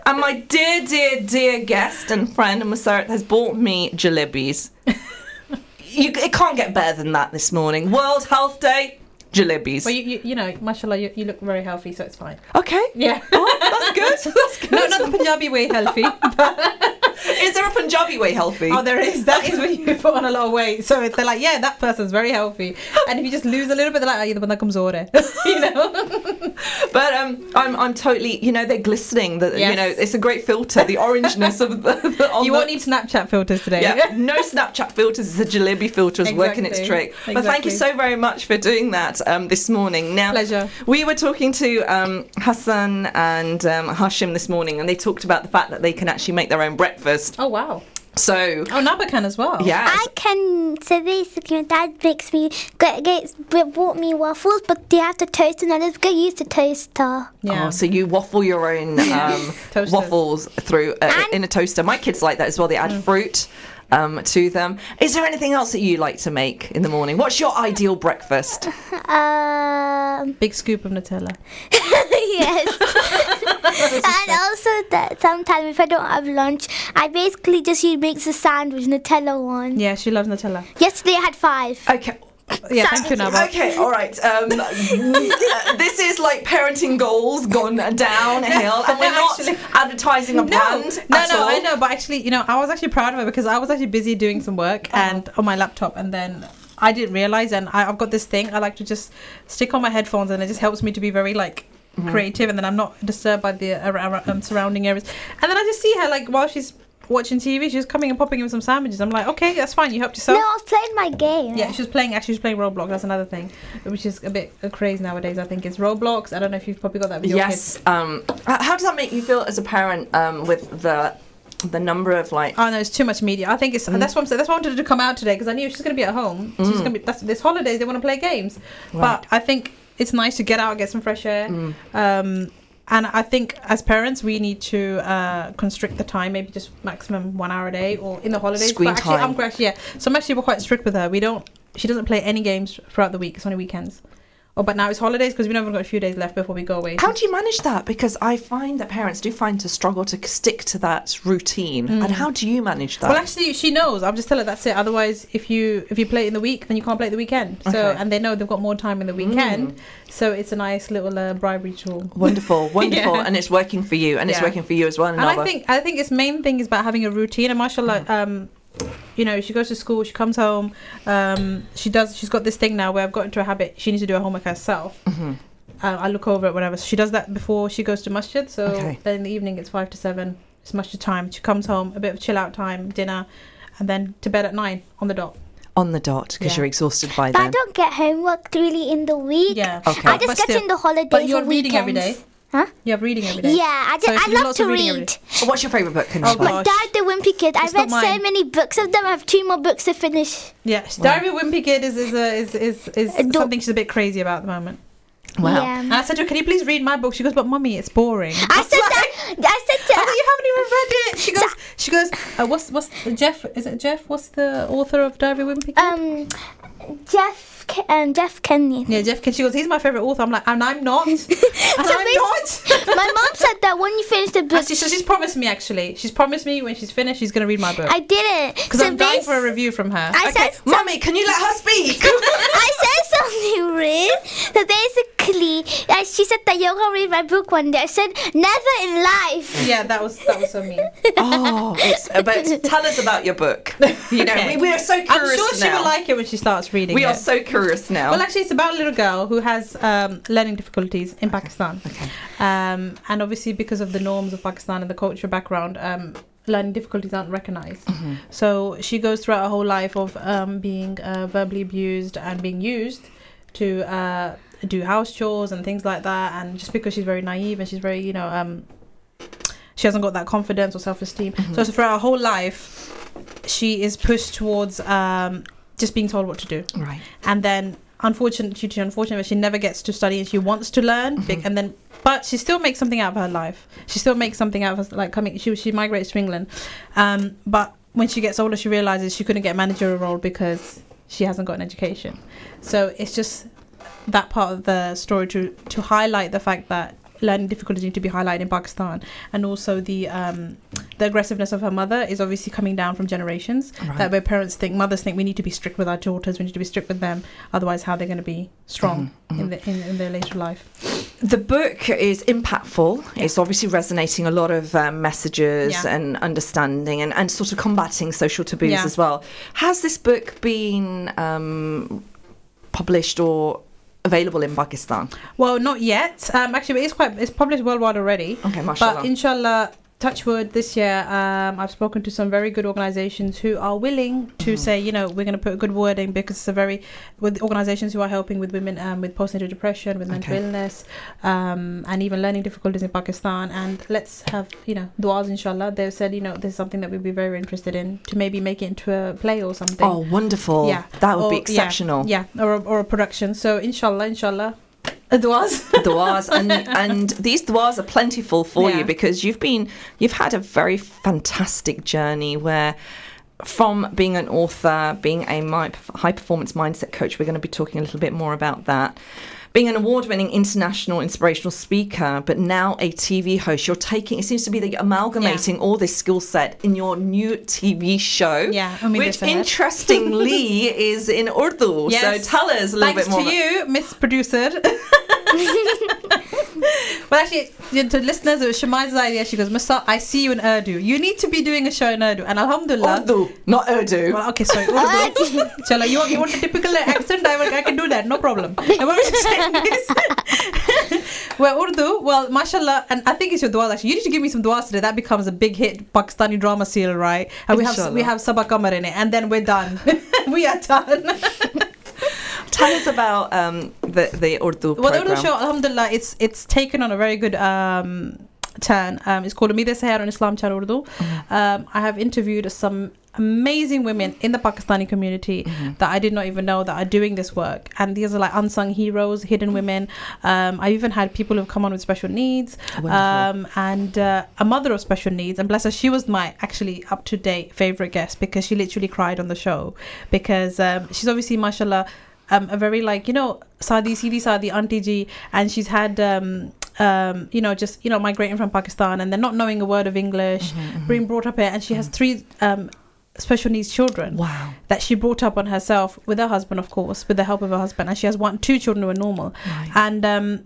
and my dear, dear, dear guest and friend Musarat has bought me jalebis. It can't get better than that this morning. World Health Day. Jalebis. Well, you know, mashallah, you look very healthy, so it's fine. Okay. Yeah. Oh, that's good. That's good. No, not the Punjabi way healthy. Is there a Punjabi way healthy? Oh, there is. That is when you put on a lot of weight. So they're like, yeah, that person's very healthy. And if you just lose a little bit, they're like, oh, you're the one that comes over. You know? But I'm totally, you know, they're glistening. You know, it's a great filter, the orangeness of you won't need Snapchat filters today. Yeah. No Snapchat filters. It's a jalebi filter is working its trick. Exactly. But thank you so very much for doing that. This morning. Now, pleasure. We were talking to Hassan and Hashim this morning, and they talked about the fact that they can actually make their own breakfast. Oh, wow. So Anaba can as well. Yeah, I can. So basically, my dad makes me bought me waffles, but they have to toast, and I just go use the toaster. Yeah. Oh, so you waffle your own waffles through in a toaster. My kids like that as well. They add fruit to them. Is there anything else that you like to make in the morning? What's your ideal breakfast? Big scoop of Nutella. Yes. And also that sometimes if I don't have lunch, I basically just makes a sandwich, Nutella one. Yeah, she loves Nutella. Yesterday I had 5. Okay. Yeah, thank you, Naba. Okay, all right. This is like parenting goals gone downhill, and we're not advertising a brand. No, I know, but actually, you know, I was actually proud of her because I was actually busy doing some work and on my laptop, and then I didn't realise, and I've got this thing. I like to just stick on my headphones, and it just helps me to be very like creative, and then I'm not disturbed by the surrounding areas. And then I just see her like while she's watching TV, she was coming and popping in with some sandwiches. I'm like, okay, that's fine, you helped yourself. No, I was playing my game. Yeah, she was playing Roblox. That's another thing, which is a bit crazy nowadays. I think it's Roblox. I don't know if you've probably got that with your kids. Yes. How does that make you feel as a parent with the number of like... Oh no, it's too much media. I think it's that's what I'm saying. That's why I wanted to come out today, because I knew she's going to be at home. She's going to be... this holidays they want to play games. Right. But I think it's nice to get out, get some fresh air. And I think as parents, we need to constrict the time, maybe just maximum 1 hour a day, or in the holidays. Screen but actually, time. So I'm actually quite strict with her. She doesn't play any games throughout the week. It's only weekends. Oh, but now it's holidays because we've only got a few days left before we go away. How do you manage that? Because I find that parents do find to struggle to stick to that routine. And how do you manage that? Well, actually, she knows. I'll just tell her that's it. Otherwise, if you play it in the week, then you can't play it the weekend. Okay. So, and they know they've got more time in the weekend. So it's a nice little bribery tool. Wonderful, wonderful. And it's working for you, and it's working for you as well. And I think its main thing is about having a routine. And mashallah, you know, she goes to school, she comes home, she's got this thing now where I've got into a habit, she needs to do her homework herself. I look over it whenever. So she does that before she goes to masjid, so then in the evening it's 5 to 7, it's masjid time, she comes home, a bit of chill out time, dinner, and then to bed at 9 on the dot. On the dot, because you're exhausted by then. But I don't get homework really in the week. Yeah. Okay. I just but get still, in the holidays. But you're reading every day. Huh? You have reading every day. Yeah, I love to read. Oh, what's your favourite book? My Diary of a Wimpy Kid. I've read so many books of them. I have 2 more books to finish. Yeah, Diary of a Wimpy Kid is something she's a bit crazy about at the moment. Wow. Yeah. And I said to her, can you please read my book? She goes, but mummy, it's boring. I said to her, oh, you haven't even read it. She goes. What's Jeff? Is it Jeff? What's the author of Diary of a Wimpy Kid? Jeff Jeff Kinney. Yeah, Jeff Kinney. She goes, he's my favourite author. I'm like, and I'm not. And so I'm not. My mum said that when you finish the book. So she's promised me, actually. She's promised me when she's finished, she's going to read my book. I didn't. Because so I'm dying for a review from her. I said, Mummy, can you let her speak? I said something rude. So basically, she said that you're going to read my book one day. I said, never in life. Yeah, that was so mean. Oh, but tell us about your book. You know, okay. we are so curious. I'm sure she will like it when she starts reading. We are so curious now. Well, actually, it's about a little girl who has learning difficulties in Pakistan. Okay. And obviously, because of the norms of Pakistan and the cultural background, learning difficulties aren't recognized. Mm-hmm. So she goes throughout her whole life of being verbally abused and being used to do house chores and things like that. And just because she's very naive and she's very, you know, she hasn't got that confidence or self-esteem. Mm-hmm. So throughout her whole life, she is pushed towards just being told what to do. Right. And then, unfortunately, she never gets to study and she wants to learn. Mm-hmm. But she still makes something out of her life. She still makes something out of her, like coming. She migrates to England. But when she gets older, she realizes she couldn't get a managerial role because she hasn't got an education. So it's just that part of the story to highlight the fact that learning difficulties need to be highlighted in Pakistan, and also the aggressiveness of her mother is obviously coming down from generations. Right. That where mothers think we need to be strict with our daughters, we need to be strict with them, otherwise how they're going to be strong in their later life. The book is impactful. Yeah. It's obviously resonating a lot of messages and understanding and sort of combating social taboos as well. Has this book been published or available in Pakistan? Well, not yet. Actually, it's published worldwide already. Okay, mashallah. But inshallah, touch wood, this year, I've spoken to some very good organisations who are willing to say, you know, we're going to put a good word in, because it's a very, with organisations who are helping with women with postnatal depression, with mental illness, and even learning difficulties in Pakistan. And let's have, you know, du'as, inshallah. They've said, you know, this is something that we'd be very interested in, to maybe make it into a play or something. Oh, wonderful. Yeah. That would be exceptional. Yeah, or a production. So inshallah. Du'as, and these du'as are plentiful for you, because you've had a very fantastic journey where, from being an author, being a high performance mindset coach, we're going to be talking a little bit more about that, being an award-winning international inspirational speaker, but now a TV host. It seems to be that you're amalgamating all this skill set in your new TV show, which interestingly is in Urdu. Yes. So tell us a little bit more. Thanks to you, Miss Producer. Well, actually, to listeners, it was Shemiza's idea. She goes, Musa, I see you in Urdu. You need to be doing a show in Urdu. And alhamdulillah. Urdu, not Urdu. Well, okay, sorry. Urdu. Chala, you want a typical accent? I can do that, no problem. And what was she saying? Well, Urdu, well, mashallah, and I think it's your du'as, actually. You need to give me some du'as today. That becomes a big hit Pakistani drama serial, right? And we have Sabah Qamar in it. And then we're done. We are done. Tell us about the Urdu program. Well, the Urdu show, alhamdulillah, it's taken on a very good turn. It's called Mid Seyar on Islam Channel Urdu. Mm-hmm. I have interviewed some amazing women in the Pakistani community that I did not even know that are doing this work. And these are like unsung heroes, hidden women. I even had people who've come on with special needs, and a mother of special needs. And bless her, she was my actually up-to-date favorite guest, because she literally cried on the show, because she's obviously, mashallah, a very, like, you know, Saadi auntie ji, and she's had you know, just, you know, migrating from Pakistan and then not knowing a word of English, being brought up here, and she has three special needs children that she brought up on herself, with her husband, of course, with the help of her husband, and she has two children who are normal. And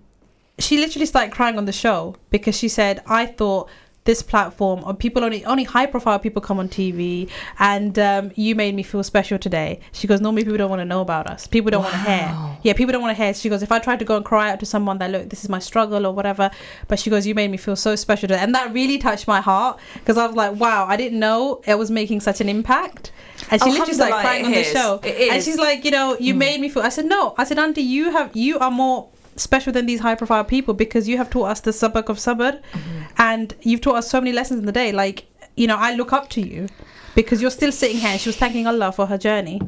she literally started crying on the show, because she said, I thought this platform, or people only high profile people come on TV, and you made me feel special today. She goes, normally people don't want to know about us. People don't want to hear. Yeah, people don't want to hear. She goes, if I tried to go and cry out to someone that, look, this is my struggle or whatever, but she goes, you made me feel so special today. And that really touched my heart, because I was like, wow, I didn't know it was making such an impact. And she literally started crying on the show. And she's like, you know, you made me feel. I said, no. I said, auntie, you are more special than these high profile people, because you have taught us the sabak of sabr, and you've taught us so many lessons in the day. Like, you know, I look up to you, because you're still sitting here. And she was thanking Allah for her journey.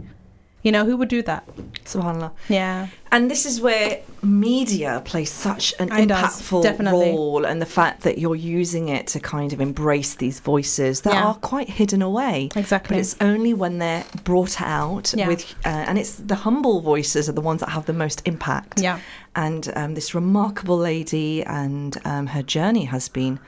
You know, who would do that? SubhanAllah. Yeah. And this is where media plays such an impactful role, and the fact that you're using it to kind of embrace these voices that are quite hidden away. Exactly. But it's only when they're brought out with, and it's the humble voices are the ones that have the most impact. Yeah. And this remarkable lady and her journey has been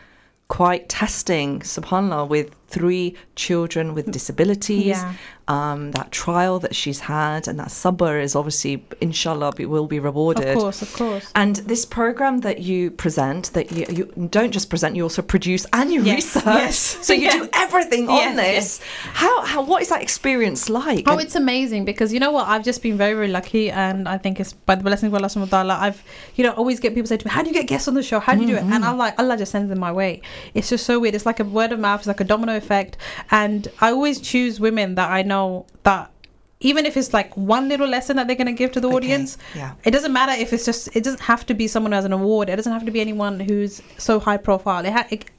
quite testing, subhanAllah, with 3 children with disabilities, that trial that she's had, and that sabr is obviously, inshallah, will be rewarded. Of course, of course. And this program that you present, that you don't just present, you also produce and you research. Yes. So you do everything on this. Yes. How what is that experience like? Oh, it's amazing, because you know what, I've just been very, very lucky, and I think it's by the blessing of Allah subhanahu wa ta'ala. I've, you know, always get people say to me, how do you get guests on the show? How do you do it? And I'm like, Allah just sends them my way. It's just so weird. It's like a word of mouth. It's like a domino effect. And I always choose women that I know that even if it's like one little lesson that they're going to give to the audience, it doesn't matter if it's just, it doesn't have to be someone who has an award. It doesn't have to be anyone who's so high profile.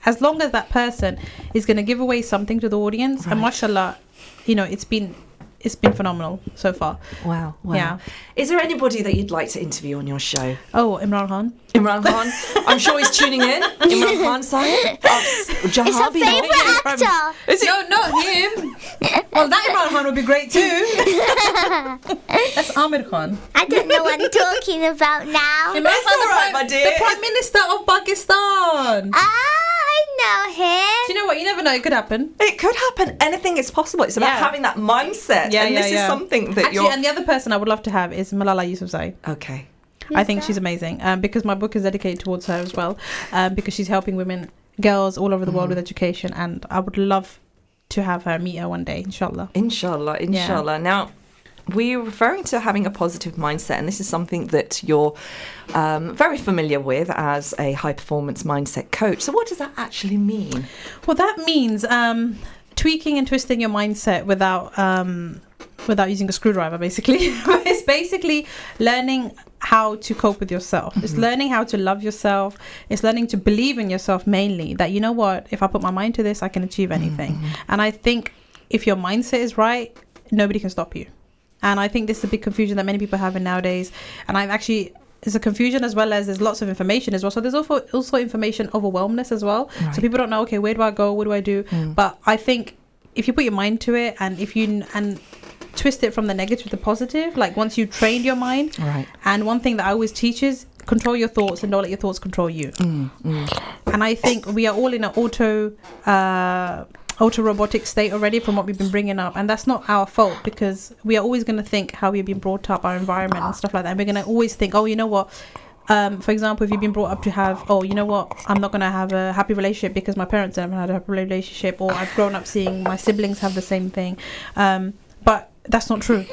As long as that person is going to give away something to the audience, and mashallah, you know, it's been phenomenal so far. Wow. Yeah. Is there anybody that you'd like to interview on your show? Oh, Imran Khan. I'm sure he's tuning in. Imran Khan, Saira. It's her favourite actor. Is it? No, not him. Well, that Imran Khan would be great too. That's Amir Khan. I don't know what I'm talking about now. Imran Khan, my dear. The Prime Minister of Pakistan. I know him. Do you know what? You never know. It could happen. Anything is possible. It's about having that mindset. And this is something that actually, and the other person I would love to have is Malala Yousafzai. Okay. I think she's amazing, because my book is dedicated towards her as well, because she's helping women, girls all over the world with education, and I would love to have her, meet her one day, inshallah. Now, we're referring to having a positive mindset, and this is something that you're very familiar with as a high performance mindset coach. So what does that actually mean? Well, that means tweaking and twisting your mindset without using a screwdriver, basically. It's basically learning how to cope with yourself. It's learning how to love yourself. It's learning to believe in yourself, mainly, that, you know what, if I put my mind to this, I can achieve anything. And I think if your mindset is right, nobody can stop you. And I think this is a big confusion that many people have in nowadays. And I've actually... It's a confusion, as well as there's lots of information as well. So there's also information overwhelmness as well. Right. So people don't know, okay, where do I go? What do I do? But I think if you put your mind to it, and if you... and twist it from the negative to the positive, like once you've trained your mind. Right. And one thing that I always teach is control your thoughts and don't let your thoughts control you. And I think we are all in an auto robotic state already from what we've been bringing up, and that's not our fault, because we are always going to think how we've been brought up, our environment and stuff like that, and we're going to always think, oh, you know what, for example, if you've been brought up to have, oh, you know what, I'm not going to have a happy relationship because my parents haven't had a happy relationship, or I've grown up seeing my siblings have the same thing, but that's not true.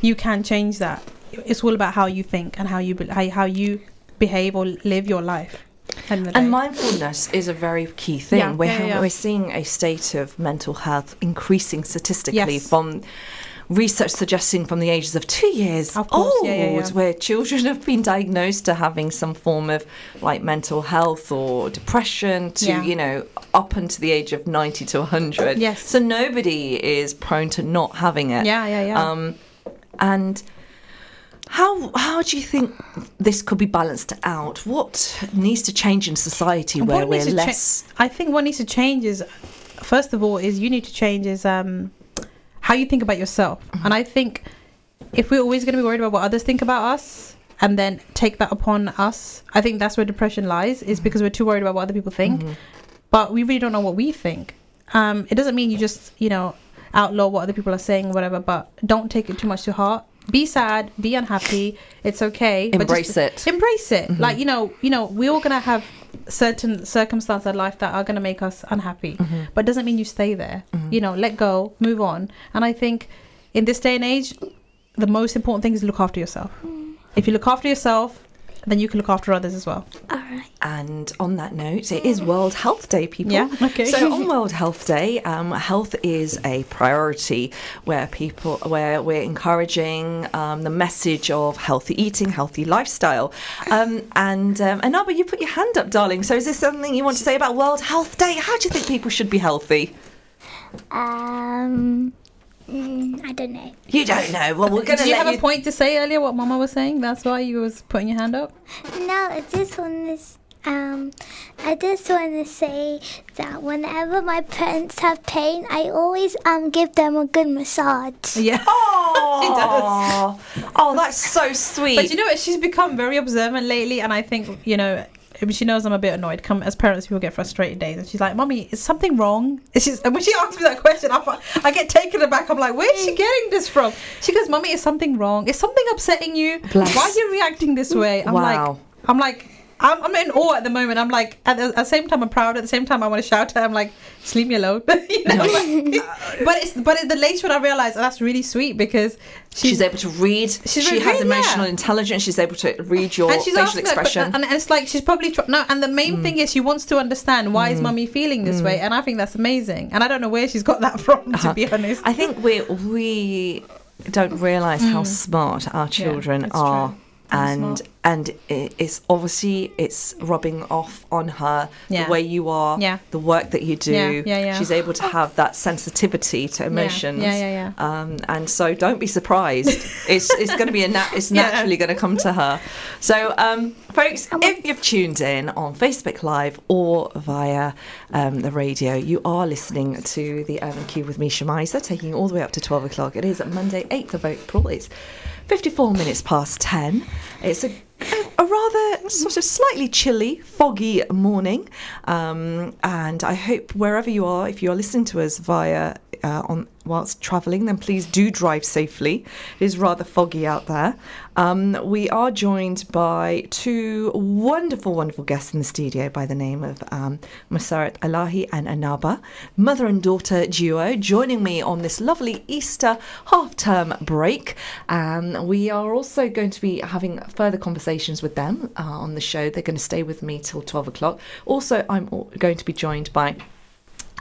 You can change that. It's all about how you think and how you behave or live your life. And mindfulness is a very key thing. We're seeing a state of mental health increasing statistically from research suggesting from the ages of 2 years old, where children have been diagnosed to having some form of like mental health or depression to, you know, up until the age of 90 to 100. Yes. So nobody is prone to not having it. And how do you think this could be balanced out? What needs to change in society where we're less... I think what needs to change is, first of all, how you think about yourself. And I think if we're always going to be worried about what others think about us and then take that upon us, I think that's where depression lies, is because we're too worried about what other people think. But we really don't know what we think. It doesn't mean you just, you know, outlaw what other people are saying or whatever, but don't take it too much to heart. Be sad, be unhappy, it's okay. Embrace it. Like, you know, we're all going to have certain circumstances in life that are going to make us unhappy, but it doesn't mean you stay there. You know, let go, move on. And I think in this day and age, the most important thing is look after yourself. If you look after yourself, then you can look after others as well. All right. And on that note, it is World Health Day, people. So on World Health Day, health is a priority where we're encouraging the message of healthy eating, healthy lifestyle. And Anaba, you put your hand up, darling. So is this something you want to say about World Health Day? How do you think people should be healthy? I don't know. You don't know. Well, we're going to. Did you have a point to say earlier? What Mama was saying. That's why you was putting your hand up. No, I just want to. I just want to say that whenever my parents have pain, I always give them a good massage. Yeah. Oh, she does. Oh, that's so sweet. But you know what? She's become very observant lately, and I think you know. She knows I'm a bit annoyed. Come as parents, people get frustrated days, and she's like, "Mummy, is something wrong?" And when she asks me that question, I get taken aback. I'm like, "Where's she getting this from?" She goes, "Mummy, is something wrong? Is something upsetting you? Bless. Why are you reacting this way?" I'm in awe at the moment. I'm like, at the same time, I'm proud. At the same time, I want to shout at her. I'm like, just leave me alone. You know, but the later when I realised, oh, that's really sweet because she's able to read. She has emotional intelligence. She's able to read your facial expression. And it's like she's probably... and the main thing is she wants to understand why is mummy feeling this way. And I think that's amazing. And I don't know where she's got that from, to be honest. I think we don't realise how smart our children are. True. And it's obviously rubbing off on her the way you are, the work that you do. She's able to have that sensitivity to emotions. And so don't be surprised. It's going to be it's naturally going to come to her. So folks, if you've tuned in on Facebook Live or via the radio, you are listening to the Urban Cube with me, Shemiza, taking you all the way up to 12 o'clock. It is Monday, 8th of April. It's 54 minutes past 10. It's a rather sort of slightly chilly, foggy morning. And I hope wherever you are, if you're listening to us via whilst travelling, then please do drive safely. It is rather foggy out there. We are joined by two wonderful, wonderful guests in the studio by the name of Musarat Ellaahi and Anaba, mother and daughter duo, joining me on this lovely Easter half-term break. We are also going to be having further conversations with them on the show. They're going to stay with me till 12 o'clock. Also, I'm going to be joined by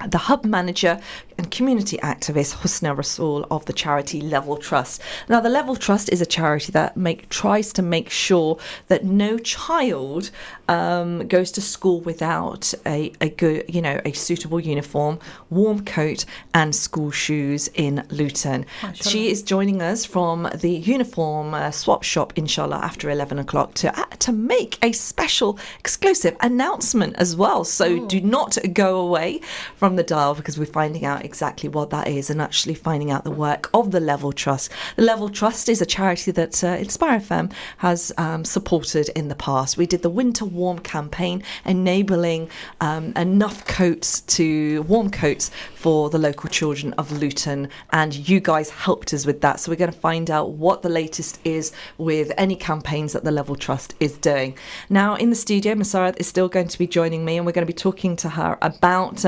the hub manager and community activist Husna Rasul of the charity Level Trust. Now, the Level Trust is a charity that tries to make sure that no child goes to school without a good, you know, a suitable uniform, warm coat, and school shoes in Luton. Inshallah. She is joining us from the uniform swap shop, inshallah, after 11 o'clock to make a special exclusive announcement as well. So do not go away from the dial, because we're finding out exactly what that is and actually finding out the work of the Level Trust. The Level Trust is a charity that Inspire FM has supported in the past. We did the Winter Warm campaign, enabling enough warm coats for the local children of Luton, and you guys helped us with that. So we're going to find out what the latest is with any campaigns that the Level Trust is doing. Now in the studio, Musarat is still going to be joining me, and we're going to be talking to her about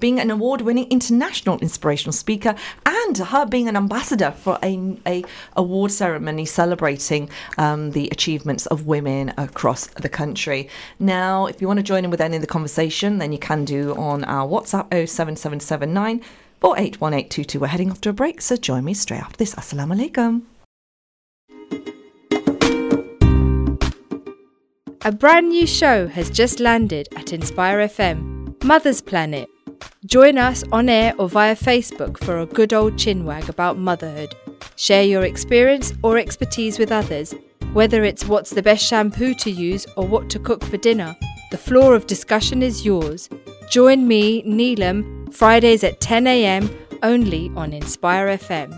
being an award-winning international inspirational speaker, and her being an ambassador for a award ceremony celebrating the achievements of women across the country. Now, if you want to join in with any of the conversation, then you can do on our WhatsApp 07779 481822. We're heading off to a break, so join me straight after this. Assalamu alaikum. A brand new show has just landed at Inspire FM, Mother's Planet. Join us on air or via Facebook for a good old chinwag about motherhood. Share your experience or expertise with others, whether it's what's the best shampoo to use or what to cook for dinner. The floor of discussion is yours. Join me, Neelam, Fridays at 10 a.m. only on Inspire FM.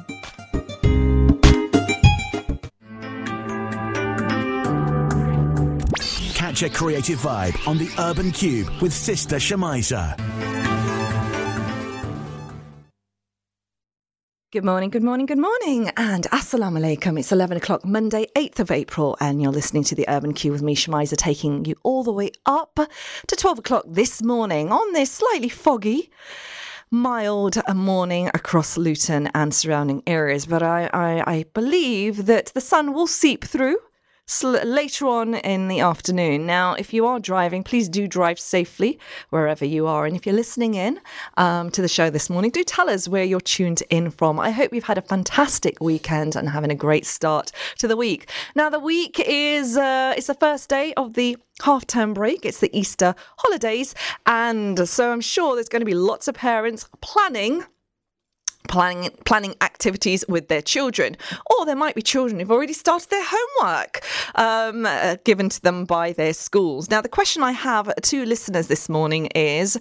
Catch a creative vibe on the Urban Cube with Sister Shemiza. Good morning, and assalamu alaikum. It's 11 o'clock, Monday, 8th of April, and you're listening to the Urban Cube with me, Shemiza, taking you all the way up to 12 o'clock this morning on this slightly foggy, mild morning across Luton and surrounding areas. But I believe that the sun will seep through later on in the afternoon. Now, if you are driving, please do drive safely wherever you are. And if you're listening in to the show this morning, do tell us where you're tuned in from. I hope you've had a fantastic weekend and having a great start to the week. Now, the week is it's the first day of the half-term break. It's the Easter holidays. And so I'm sure there's going to be lots of parents planning planning activities with their children. Or there might be children who've already started their homework given to them by their schools. Now, the question I have to listeners this morning is,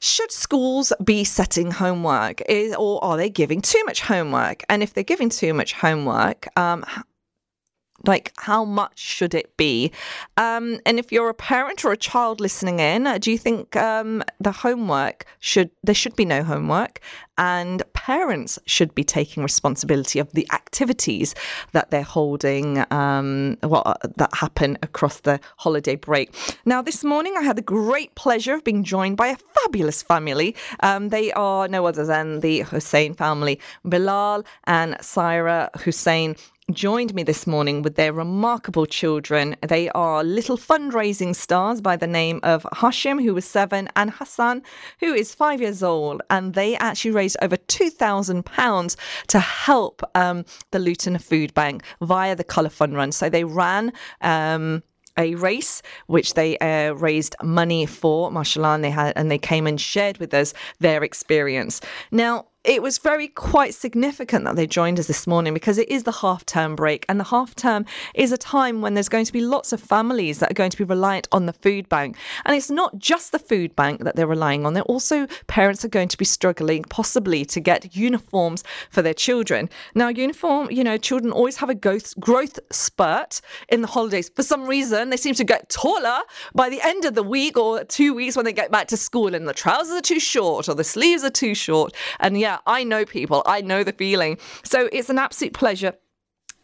should schools be setting homework, or are they giving too much homework? And if they're giving too much homework, how much should it be? And if you're a parent or a child listening in, do you think there should be no homework, and parents should be taking responsibility of the activities that they're holding, that happen across the holiday break? Now, this morning I had the great pleasure of being joined by a fabulous family. They are no other than the Hussain family. Bilal and Saira Hussain joined me this morning with their remarkable children. They are little fundraising stars by the name of Hashim, who is 7, and Hassan, who is 5 years old. And they actually raised over £2,000 to help the Luton Food Bank via the Colour Fun Run. So they ran a race which they raised money for, mashallah, and they came and shared with us their experience. Now, it was quite significant that they joined us this morning because it is the half-term break, and the half-term is a time when there's going to be lots of families that are going to be reliant on the food bank. And it's not just the food bank that they're relying on. They're also, parents are going to be struggling possibly to get uniforms for their children. Now, children always have a growth spurt in the holidays. For some reason, they seem to get taller by the end of the week or 2 weeks when they get back to school, and the trousers are too short or the sleeves are too short. And yeah, I know people. I know the feeling. So it's an absolute pleasure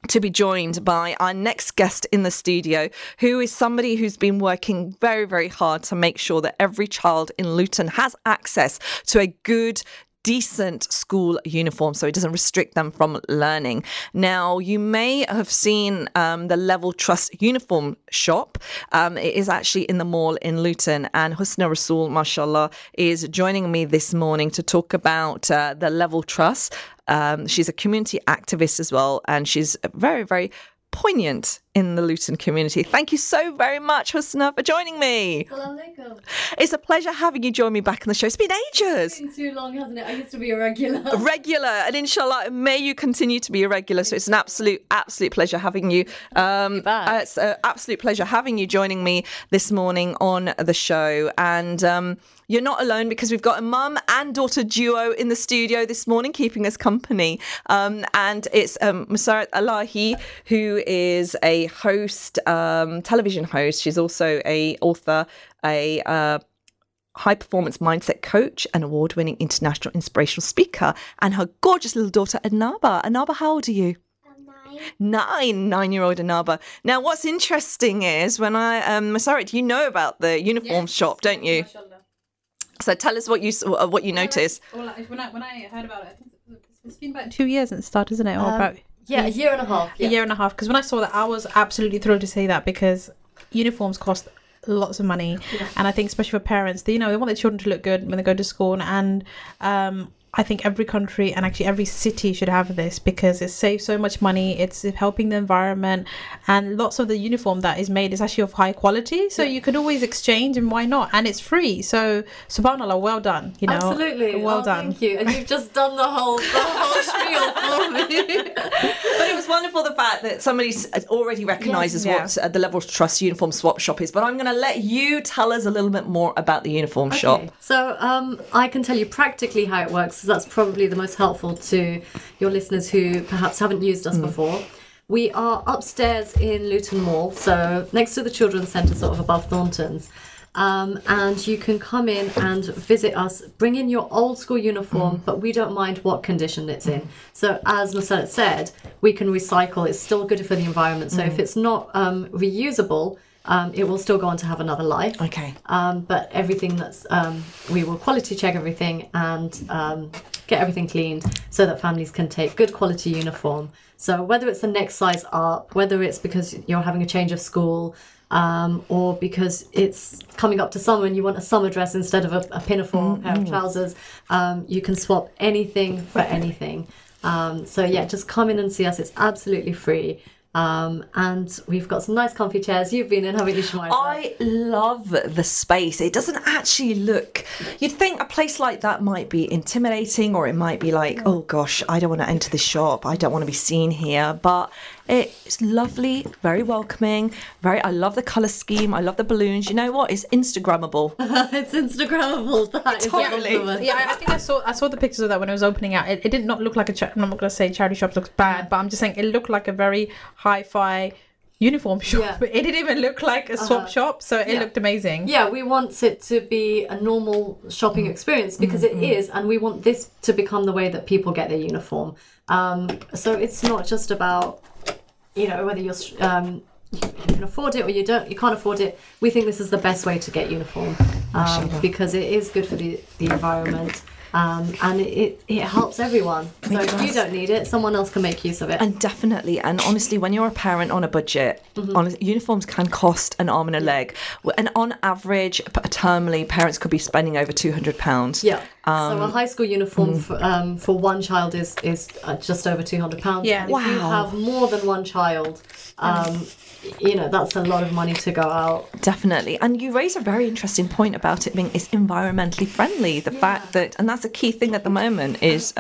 to be joined by our next guest in the studio, who is somebody who's been working very, very hard to make sure that every child in Luton has access to a good, decent school uniform, so it doesn't restrict them from learning. Now, you may have seen the Level Trust uniform shop. It is actually in the mall in Luton, and Husna Rasul, mashallah, is joining me this morning to talk about the Level Trust. She's a community activist as well, and she's very, very poignant in the Luton community. Thank you so very much, Husna, for joining me. Assalamualaikum. It's a pleasure having you join me back on the show. It's been ages. It's been too long, hasn't it? I used to be a regular. And inshallah, may you continue to be a regular. So it's an absolute pleasure having you. It's an absolute pleasure having you joining me this morning on the show. And you're not alone, because we've got a mum and daughter duo in the studio this morning, keeping us company. And it's Musarat Ellaahi, who is a host, television host. She's also a author, a high-performance mindset coach, an award-winning international inspirational speaker, and her gorgeous little daughter, Anaba. Anaba, how old are you? Nine-year-old Anaba. Now, what's interesting is when Musarat, you know about the uniform shop, don't you? Mashallah. So tell us what you noticed. When I heard about it, I think it's been about 2 years since it started, isn't it? A year and a half. Yeah. A year and a half. Because when I saw that, I was absolutely thrilled to see that, because uniforms cost lots of money. Yeah. And I think especially for parents, they want their children to look good when they go to school. And I think every country and actually every city should have this, because it saves so much money. It's helping the environment, and lots of the uniform that is made is actually of high quality. So you could always exchange, and why not? And it's free. So subhanAllah, well done. Absolutely, well done. Thank you. And you've just done the whole spiel for me. But it was wonderful, the fact that somebody already recognises what the Level Trust Uniform Swap Shop is. But I'm going to let you tell us a little bit more about the uniform shop. So I can tell you practically how it works. That's probably the most helpful to your listeners who perhaps haven't used us before. We are upstairs in Luton Mall, so next to the Children's Centre, sort of above Thornton's. And you can come in and visit us, bring in your old school uniform, but we don't mind what condition it's in. So as Musarat said, we can recycle. It's still good for the environment. So if it's not reusable, it will still go on to have another life. Okay. But everything that's we will quality check everything and get everything cleaned so that families can take good quality uniform. So whether it's the next size up, whether it's because you're having a change of school, or because it's coming up to summer and you want a summer dress instead of a pinafore, a pair of trousers, you can swap anything for anything. So just come in and see us. It's absolutely free. And we've got some nice comfy chairs. You've been in, haven't you, Shemiza? I love the space. It doesn't actually look... You'd think a place like that might be intimidating, or it might be like, oh gosh, I don't want to enter the shop, I don't want to be seen here. But it's lovely, very welcoming, very... I love the colour scheme, I love the balloons. You know what? It's Instagrammable. It's Instagrammable. That totally. Is yeah, I think I saw the pictures of that when I was opening out. It did not look like a... I'm not going to say charity shops looks bad, but I'm just saying it looked like a very... hi-fi uniform shop, but it didn't even look like a swap shop, so it looked amazing. Yeah, we want it to be a normal shopping experience, because it is, and we want this to become the way that people get their uniform. So it's not just about, you know, whether you're you can afford it or you don't, you can't afford it. We think this is the best way to get uniform, because it is good for the environment. And it helps everyone. So if you don't need it, someone else can make use of it. And definitely, and honestly, when you're a parent on a budget, uniforms can cost an arm and a leg. And on average, termly, parents could be spending over £200. Yeah. So a high school uniform for one child is just over £200. Yeah. If you have more than one child, you know, that's a lot of money to go out. Definitely. And you raise a very interesting point about it being it's environmentally friendly. The fact that, and that's a key thing at the moment, is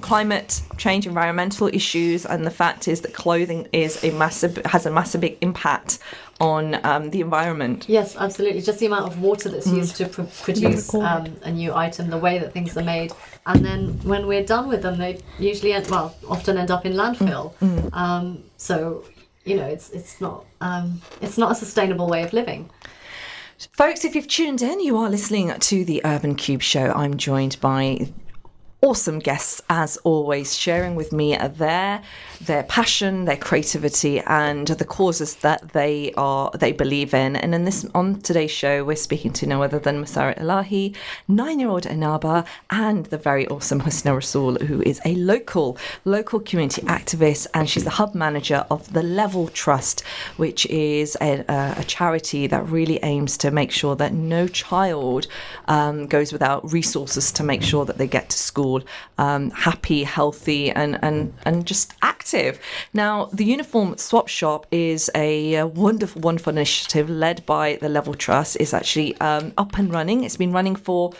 climate change, environmental issues, and the fact is that clothing has a massive big impact on the environment. Yes, absolutely. Just the amount of water that's used to produce a new item, the way that things are made, and then when we're done with them, they usually often end up in landfill. So you know, it's not a sustainable way of living. Folks, if you've tuned in, you are listening to the Urban Cube Show. I'm joined by awesome guests, as always, sharing with me their passion, their creativity, and the causes that they believe in. And on today's show, we're speaking to no other than Musarat Ellaahi, 9-year-old Anaba, and the very awesome Husna Rasul, who is a local community activist, and she's the hub manager of the Level Trust, which is a charity that really aims to make sure that no child goes without resources to make sure that they get to school happy, healthy, and just active. Now, the Uniform Swap Shop is a wonderful initiative led by the Level Trust. It's actually up and running. It's been running for,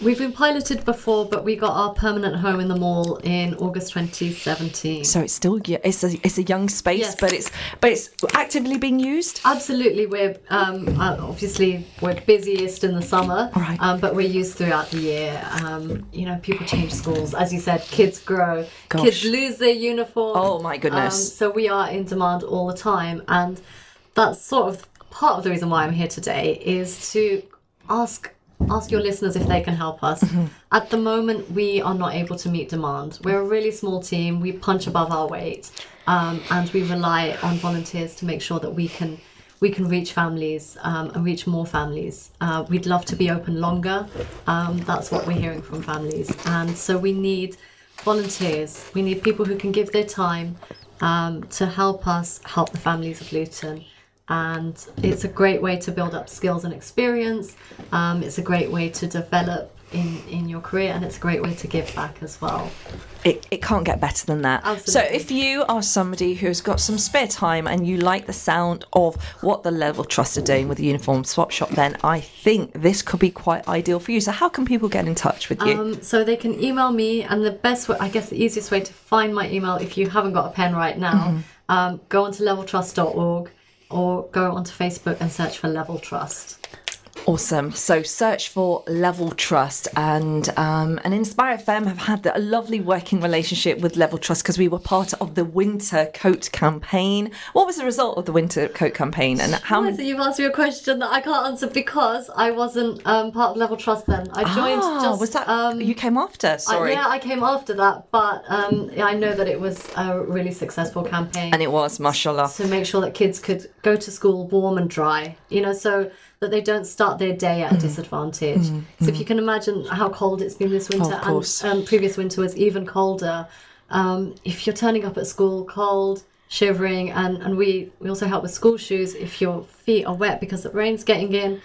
We've been piloted before, but we got our permanent home in the mall in August 2017. So it's still, it's a young space, but it's actively being used? Absolutely. We're, obviously, we're busiest in the summer, right. But we're used throughout the year. You know, people change schools, as you said, kids grow, kids lose their uniform. Oh my goodness. So we are in demand all the time, and that's sort of part of the reason why I'm here today, is to ask your listeners if they can help us. At the moment, we are not able to meet demand. We're a really small team, we punch above our weight, and we rely on volunteers to make sure that we can reach families and reach more families. We'd love to be open longer. That's what we're hearing from families. And so we need volunteers. We need people who can give their time to help us help the families of Luton. And it's a great way to build up skills and experience. It's a great way to develop in your career, and it's a great way to give back as well. It can't get better than that. Absolutely. So if you are somebody who's got some spare time and you like the sound of what the Level Trust are doing with the Uniform Swap Shop, then I think this could be quite ideal for you. So how can people get in touch with you? So they can email me, and the best way, I guess the easiest way to find my email, if you haven't got a pen right now, go onto leveltrust.org or go onto Facebook and search for Level Trust. Awesome. So search for Level Trust, and Inspire FM have had a lovely working relationship with Level Trust, because we were part of the winter coat campaign. What was the result of the winter coat campaign? And so you've asked me a question that I can't answer because I wasn't part of Level Trust then. I joined was that you came after? Sorry. I came after that, but I know that it was a really successful campaign. And it was, mashallah. To make sure that kids could go to school warm and dry, you know, so that they don't start their day at a disadvantage. So if you can imagine how cold it's been this winter, and previous winter was even colder. If you're turning up at school cold, shivering, and we also help with school shoes if your feet are wet because the rain's getting in,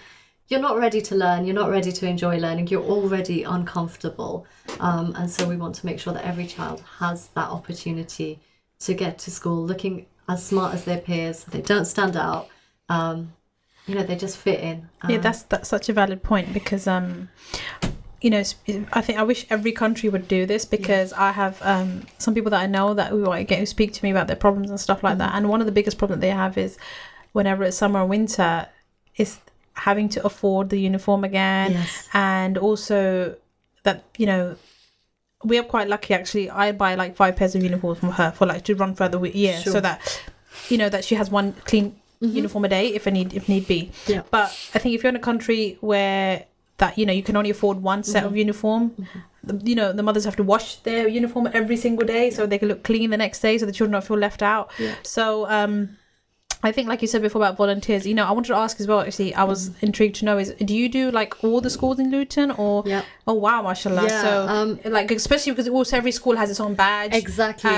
you're not ready to learn, you're not ready to enjoy learning, you're already uncomfortable. And so we want to make sure that every child has that opportunity to get to school looking as smart as their peers. They don't stand out. They just fit in. Yeah, that's such a valid point because, I think I wish every country would do this because I have some people that I know that who speak to me about their problems and stuff like that. And one of the biggest problems they have is whenever it's summer or winter, it's having to afford the uniform again. Yes. And also that, we are quite lucky actually. I buy like 5 pairs of uniforms from her for to run for the year, so that that she has one clean uniform a day if need be. Yeah. But I think if you're in a country where that you can only afford one set of uniform, the mothers have to wash their uniform every single day so they can look clean the next day so the children don't feel left out. Yeah. So I think, like you said before about volunteers, I wanted to ask as well, actually, I was intrigued to know is, do you do, all the schools in Luton or... Yep. Oh, wow, mashallah. Yeah, so, especially because also every school has its own badge. Exactly.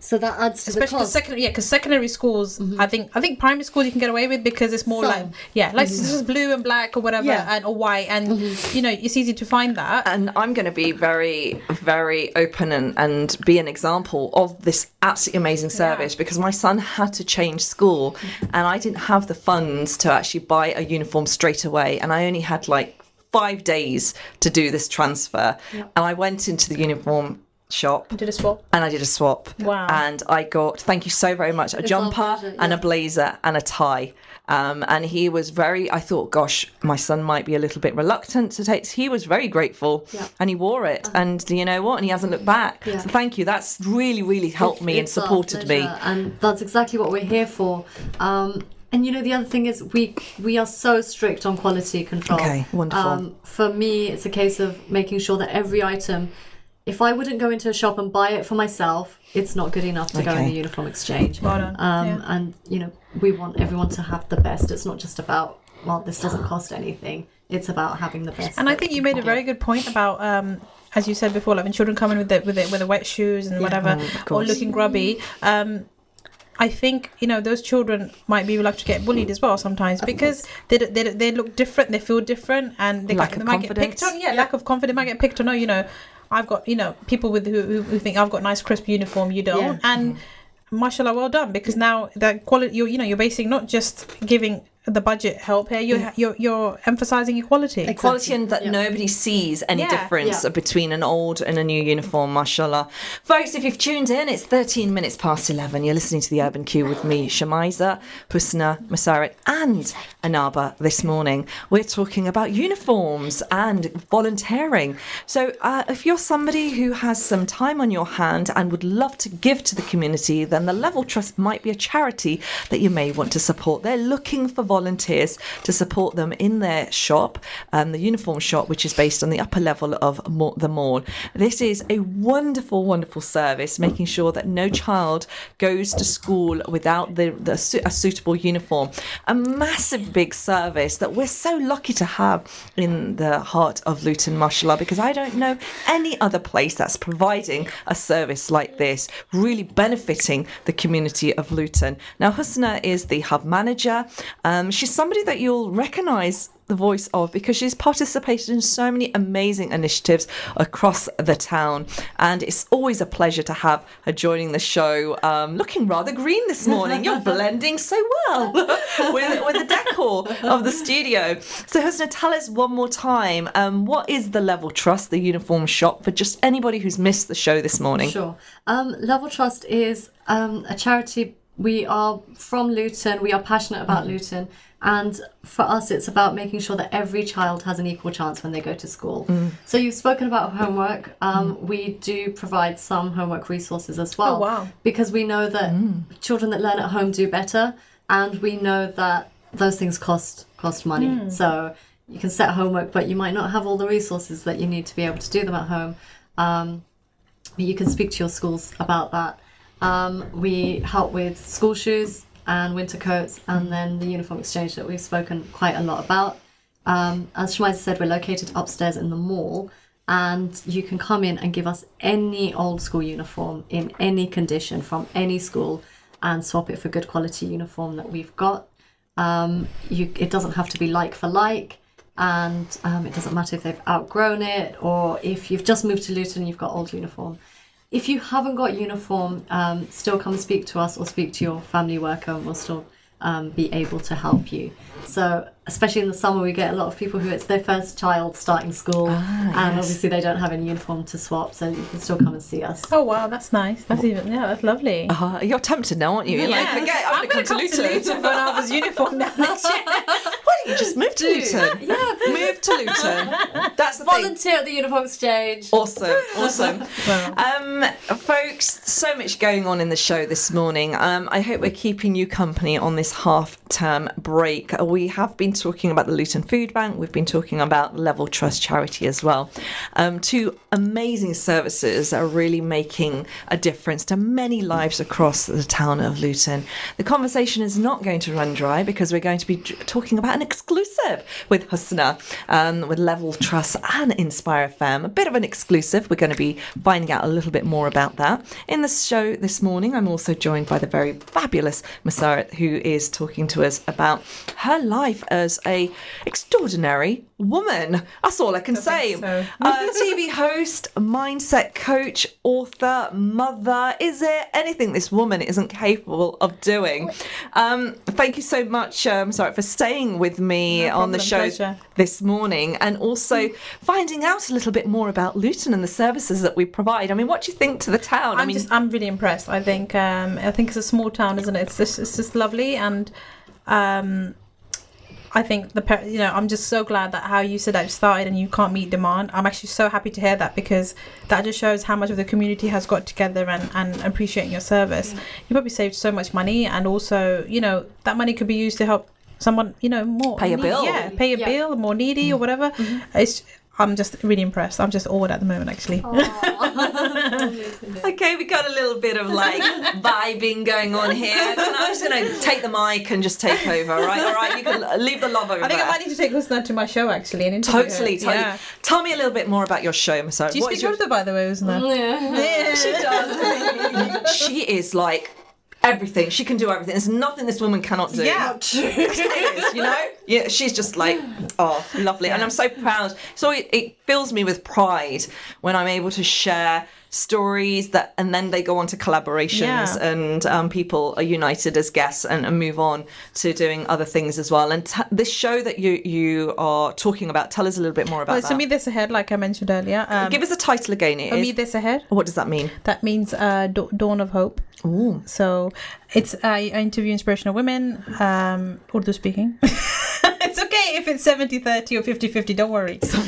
So that adds to the cost. Especially secondary, because secondary schools, I think primary schools you can get away with because it's more it's just blue and black or whatever or white and, it's easy to find that. And I'm going to be very, very open and be an example of this absolutely amazing service because my son had to change school. And I didn't have the funds to actually buy a uniform straight away. And I only had 5 days to do this transfer. Yep. And I went into the uniform shop. You did a swap. And I did a swap. Wow. And I got, thank you so very much, a jumper and a blazer and a tie. And he was I thought, gosh, my son might be a little bit reluctant to take. He was very grateful and he wore it. And you know what? And he hasn't looked back. Yeah. So thank you. That's really, really helped me and supported me. And that's exactly what we're here for. And the other thing is we are so strict on quality control. Okay, wonderful. For me, it's a case of making sure that every item, if I wouldn't go into a shop and buy it for myself, it's not good enough to go in the uniform exchange. Well done. And, we want everyone to have the best. It's not just about, this doesn't cost anything. It's about having the best. And I think you made a very good point about, as you said before, when children come in with the wet shoes and whatever, or looking grubby, I think, those children might be reluctant to get bullied as well sometimes because they look different, they feel different, and they might get picked on. Yeah, lack of confidence, might get picked on, I've got, people who think I've got nice crisp uniform, you don't. Yeah. And mashallah, well done, because now that quality, you're basing not just giving the budget help here, you're emphasising equality. Exactly. Equality and that nobody sees any difference between an old and a new uniform, mashallah. Folks, if you've tuned in, it's 13 minutes past 11. You're listening to the Urban Cube with me, Shemiza, Husna, Musarat and Anaba this morning. We're talking about uniforms and volunteering. So if you're somebody who has some time on your hand and would love to give to the community, then the Level Trust might be a charity that you may want to support. They're looking for volunteers to support them in their shop, the uniform shop, which is based on the upper level of the mall. This is a wonderful, wonderful service, making sure that no child goes to school without a suitable uniform. A massive, big service that we're so lucky to have in the heart of Luton, mashallah, because I don't know any other place that's providing a service like this, really benefiting the community of Luton. Now, Husna is the hub manager. She's somebody that you'll recognise the voice of because she's participated in so many amazing initiatives across the town, and it's always a pleasure to have her joining the show. Looking rather green this morning. You're blending so well with the decor of the studio. So Husna, tell us one more time, what is the Level Trust, the uniform shop, for just anybody who's missed the show this morning? Sure. Level Trust is a charity. We are from Luton. We are passionate about Luton. And for us, it's about making sure that every child has an equal chance when they go to school. So you've spoken about homework. We do provide some homework resources as well. Oh, wow. Because we know that children that learn at home do better. And we know that those things cost money. So you can set homework, but you might not have all the resources that you need to be able to do them at home. But you can speak to your schools about that. We help with school shoes and winter coats, and then the uniform exchange that we've spoken quite a lot about. As Shemiza said, we're located upstairs in the mall, and you can come in and give us any old school uniform in any condition from any school and swap it for good quality uniform that we've got. It doesn't have to be like for like, and it doesn't matter if they've outgrown it or if you've just moved to Luton and you've got old uniform. If you haven't got uniform, still come speak to us or speak to your family worker, and we'll still be able to help you. So especially in the summer, we get a lot of people who it's their first child starting school, and obviously they don't have any uniform to swap, so you can still come and see us. Oh wow, that's nice. That's even that's lovely. You're tempted now, aren't you? You're like, forget, I'm going to come to Luton when I was uniform now. Why don't you just move to Luton? Move to Luton. That's the volunteer thing. At the uniform exchange. Awesome. Wow. Folks, so much going on in the show this morning. I hope we're keeping you company on this half-term break. We have been talking about the Luton Food Bank. We've been talking about Level Trust Charity as well. Two amazing services are really making a difference to many lives across the town of Luton. The conversation is not going to run dry because we're going to be talking about an exclusive with Husna, with Level Trust and Inspire FM. A bit of an exclusive. We're going to be finding out a little bit more about that. In the show this morning, I'm also joined by the very fabulous Musarat, who is talking to us about her life as a extraordinary woman. That's all I can say. So. TV host, mindset coach, author, mother. Is there anything this woman isn't capable of doing? Thank you so much, for staying with me on the show this morning, and also finding out a little bit more about Luton and the services that we provide. I mean, what do you think to the town? I'm really impressed. I think it's a small town, isn't it? It's just lovely, and I think I'm just so glad that how you said that it started and you can't meet demand. I'm actually so happy to hear that, because that just shows how much of the community has got together and appreciating your service. Yeah. You probably saved so much money, and also, that money could be used to help someone, more. Pay a bill. Yeah, pay a bill, more needy or whatever. Mm-hmm. I'm just really impressed. I'm just awed at the moment, actually. Okay, we got a little bit of vibing going on here. I'm just going to take the mic and just take over, right? All right, you can leave the love over there. I think I might need to take Husna to my show, actually, and interview her. Yeah. Tell me a little bit more about your show, Musarat. Do you speak Urdu, by the way, Husna? Yeah. She does. She is everything. She can do everything. There's nothing this woman cannot do. Yeah, it is, Yeah, she's just lovely. Yeah. And I'm so proud. So it fills me with pride when I'm able to share stories that, and then they go on to collaborations, and people are united as guests and move on to doing other things as well. And this show that you are talking about, tell us a little bit more about that. So Mid Seyar, like I mentioned earlier. Give us the title again. Mid Seyar. What does that mean? That means Dawn of Hope. Ooh. So it's I interview inspirational women, Urdu speaking. It's okay if it's 70-30 or 50-50, don't worry. As long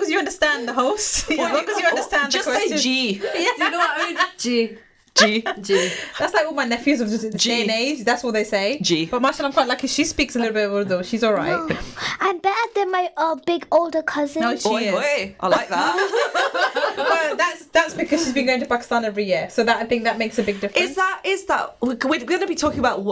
as you understand the host, as long as you understand the question. Just say G. You know what? G. That's like all my nephews of this day and age. That's what they say. G. But Marshall, I'm quite lucky. She speaks a little bit of Urdu. She's all right. No, I'm better than my big older cousin. No, she is. Boy. I like that. Well, that's because she's been going to Pakistan every year. So that, I think, that makes a big difference. Is that we're going to be talking about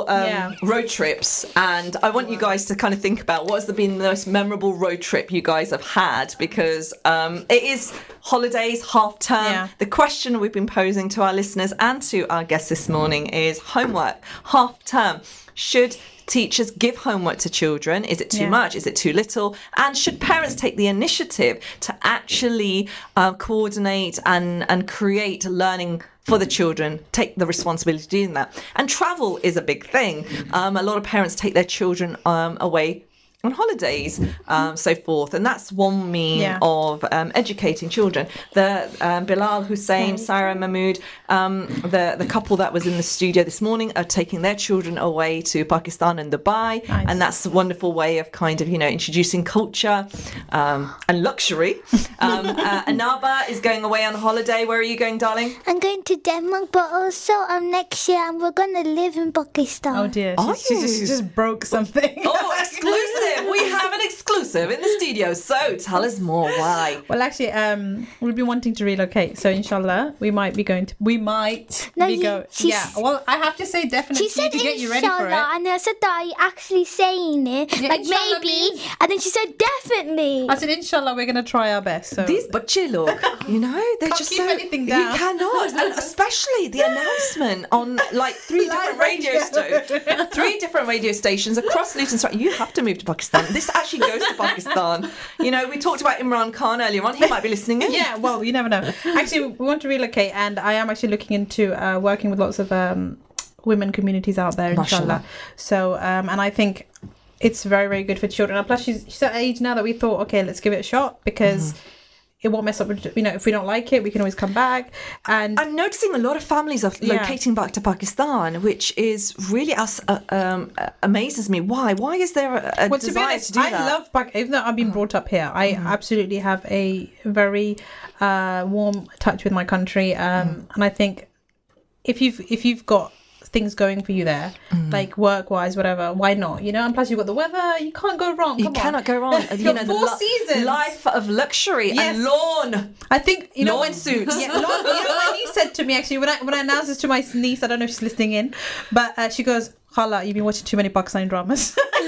road trips, and I want you guys to kind of think about what has been the most memorable road trip you guys have had, because it is holidays, half term. Yeah. The question we've been posing to our listeners and to our guests this morning is homework, half term. Should teachers give homework to children? Is it too much? Is it too little? And should parents take the initiative to actually coordinate and create learning for the children, take the responsibility of doing that? And travel is a big thing. A lot of parents take their children away on holidays, so forth, and that's one mean of educating children. The Bilal Hussain, Saira Mahmood, the couple that was in the studio this morning, are taking their children away to Pakistan and Dubai, and that's a wonderful way of kind of introducing culture and luxury. Anaba is going away on holiday. Where are you going, darling? I'm going to Denmark, but also next year we're going to live in Pakistan. Oh dear, she just broke something. Oh, exclusive. We have an exclusive in the studio, so tell us more. Why? Well, actually, we'll be wanting to relocate, so inshallah, we might be going. Yeah. Well, I have to say, definitely, she said to get you ready for it. And I said that I actually saying it, maybe, and then she said definitely. I said inshallah, we're gonna try our best. So these butchie look, they're can't just keep anything down. You cannot, and especially the announcement on three different radio stations across Luton. You have to move to Pakistan. Pakistan. This actually goes to Pakistan. You know, we talked about Imran Khan earlier on. He might be listening in. Yeah, well, you never know. Actually, we want to relocate, and I am actually looking into working with lots of women communities out there, inshallah. So, and I think it's very, very good for children. And plus, she's at an age now that we thought, okay, let's give it a shot, because... Mm-hmm. It won't mess up, you know, if we don't like it, we can always come back. And I'm noticing a lot of families are locating back to Pakistan, which is really amazes me. Why is there a desire to, do that? I love Pakistan. Even though I've been brought up here, I absolutely have a very warm touch with my country. And I think if you've got things going for you there, like work-wise, whatever, why not, you know? And plus you've got the weather, you can't go wrong. You cannot go wrong. You know, 4 seasons. Life of luxury and lawn. I think, you know, lawn suits. Yeah, lawn, you know, my niece said to me, actually, when I announced this to my niece, I don't know if she's listening in, but she goes, Khala, you've been watching too many Pakistani dramas. Do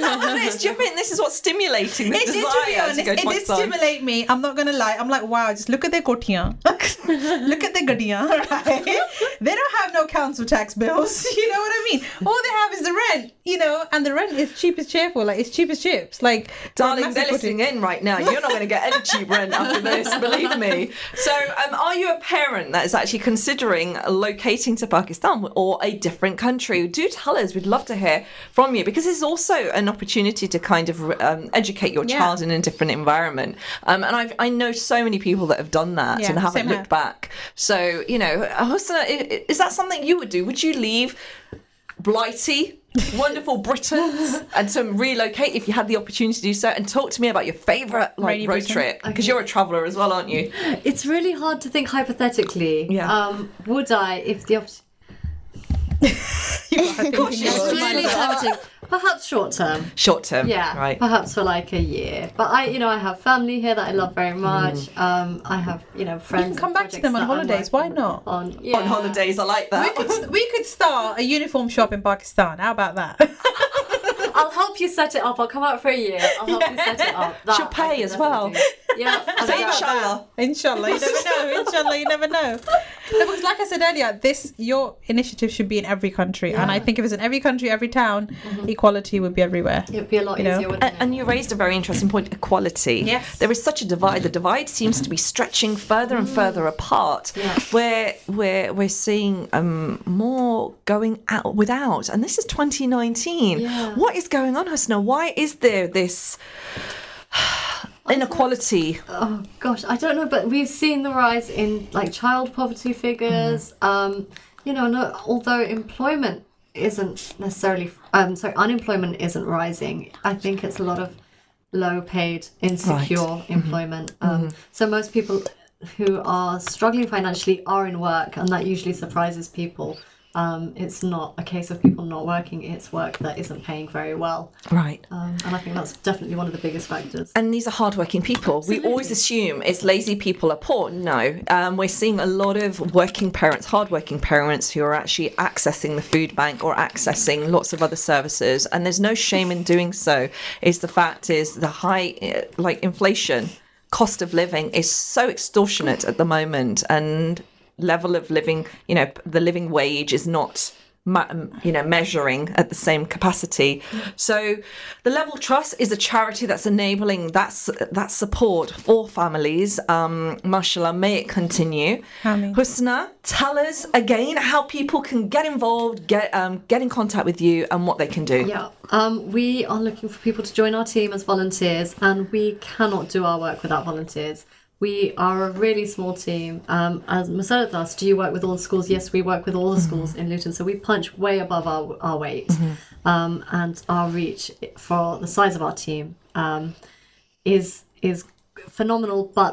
you think this is what's stimulating this desire to go to Pakistan? It did stimulate me. I'm not going to lie. I'm like, wow, just look at their kotiyan. Look at their gadiyan, right? They don't have no council tax bills. You know what I mean? All they have is the rent, you know, and the rent is cheap as cheerful. Like, it's cheap as chips. Like, darling, they're listening in right now. You're not going to get any cheap rent after this, believe me. So are you a parent that is actually considering locating to Pakistan or a different country? Do tell us. We'd love to hear from you, because it's also an opportunity to kind of educate your child in a different environment, and I know so many people that have done that and haven't looked back. So, you know, Husna, is that something you would do? Would you leave blighty wonderful Britain and to relocate if you had the opportunity to do so? And talk to me about your favourite road trip, because you're a traveller as well, aren't you? It's really hard to think hypothetically. Would I, if the opportunity... It's really tempting. Perhaps short term, right, perhaps for like a year. But I, you know, I have family here that I love very much. I have, you know, friends. You can come back to them on holidays. Why not? On holidays, I like that. We could start a uniform shop in Pakistan. How about that? I'll help you set it up. I'll come out for a year. I'll help you set it up. She'll pay as well. Do. Yeah. So inshallah. You never know. No, because like I said earlier, your initiative should be in every country. Yeah. And I think if it's in every country, every town, equality would be everywhere. It would be a lot easier, wouldn't it? And you raised a very interesting point, equality. Yes. There is such a divide. The divide seems to be stretching further and further apart. Yeah. We're seeing more going out without. And this is 2019. Yeah. What is going on, Husna? Why is there this... inequality? Oh gosh, I don't know, but we've seen the rise in like child poverty figures. You know, although employment isn't necessarily, unemployment isn't rising. I think it's a lot of low-paid, insecure employment. So most people who are struggling financially are in work, and that usually surprises people. It's not a case of people not working, it's work that isn't paying very well. Right. And I think that's definitely one of the biggest factors. And these are hardworking people. Absolutely. We always assume it's lazy people are poor. No. We're seeing a lot of working parents, hardworking parents who are actually accessing the food bank or accessing lots of other services. And there's no shame in doing so. The fact is the high, like inflation, cost of living is so extortionate at the moment, and... level of living, you know, the living wage is not measuring at the same capacity. So the Level Trust is a charity that's enabling that support for families. Mashallah, may it continue. Husna, tell us again how people can get involved, get in contact with you, and what they can do. We are looking for people to join our team as volunteers, and we cannot do our work without volunteers. We are a really small team. As Musarat asked, do you work with all the schools? Yes, we work with all the schools in Luton. So we punch way above our weight and our reach for the size of our team is phenomenal, but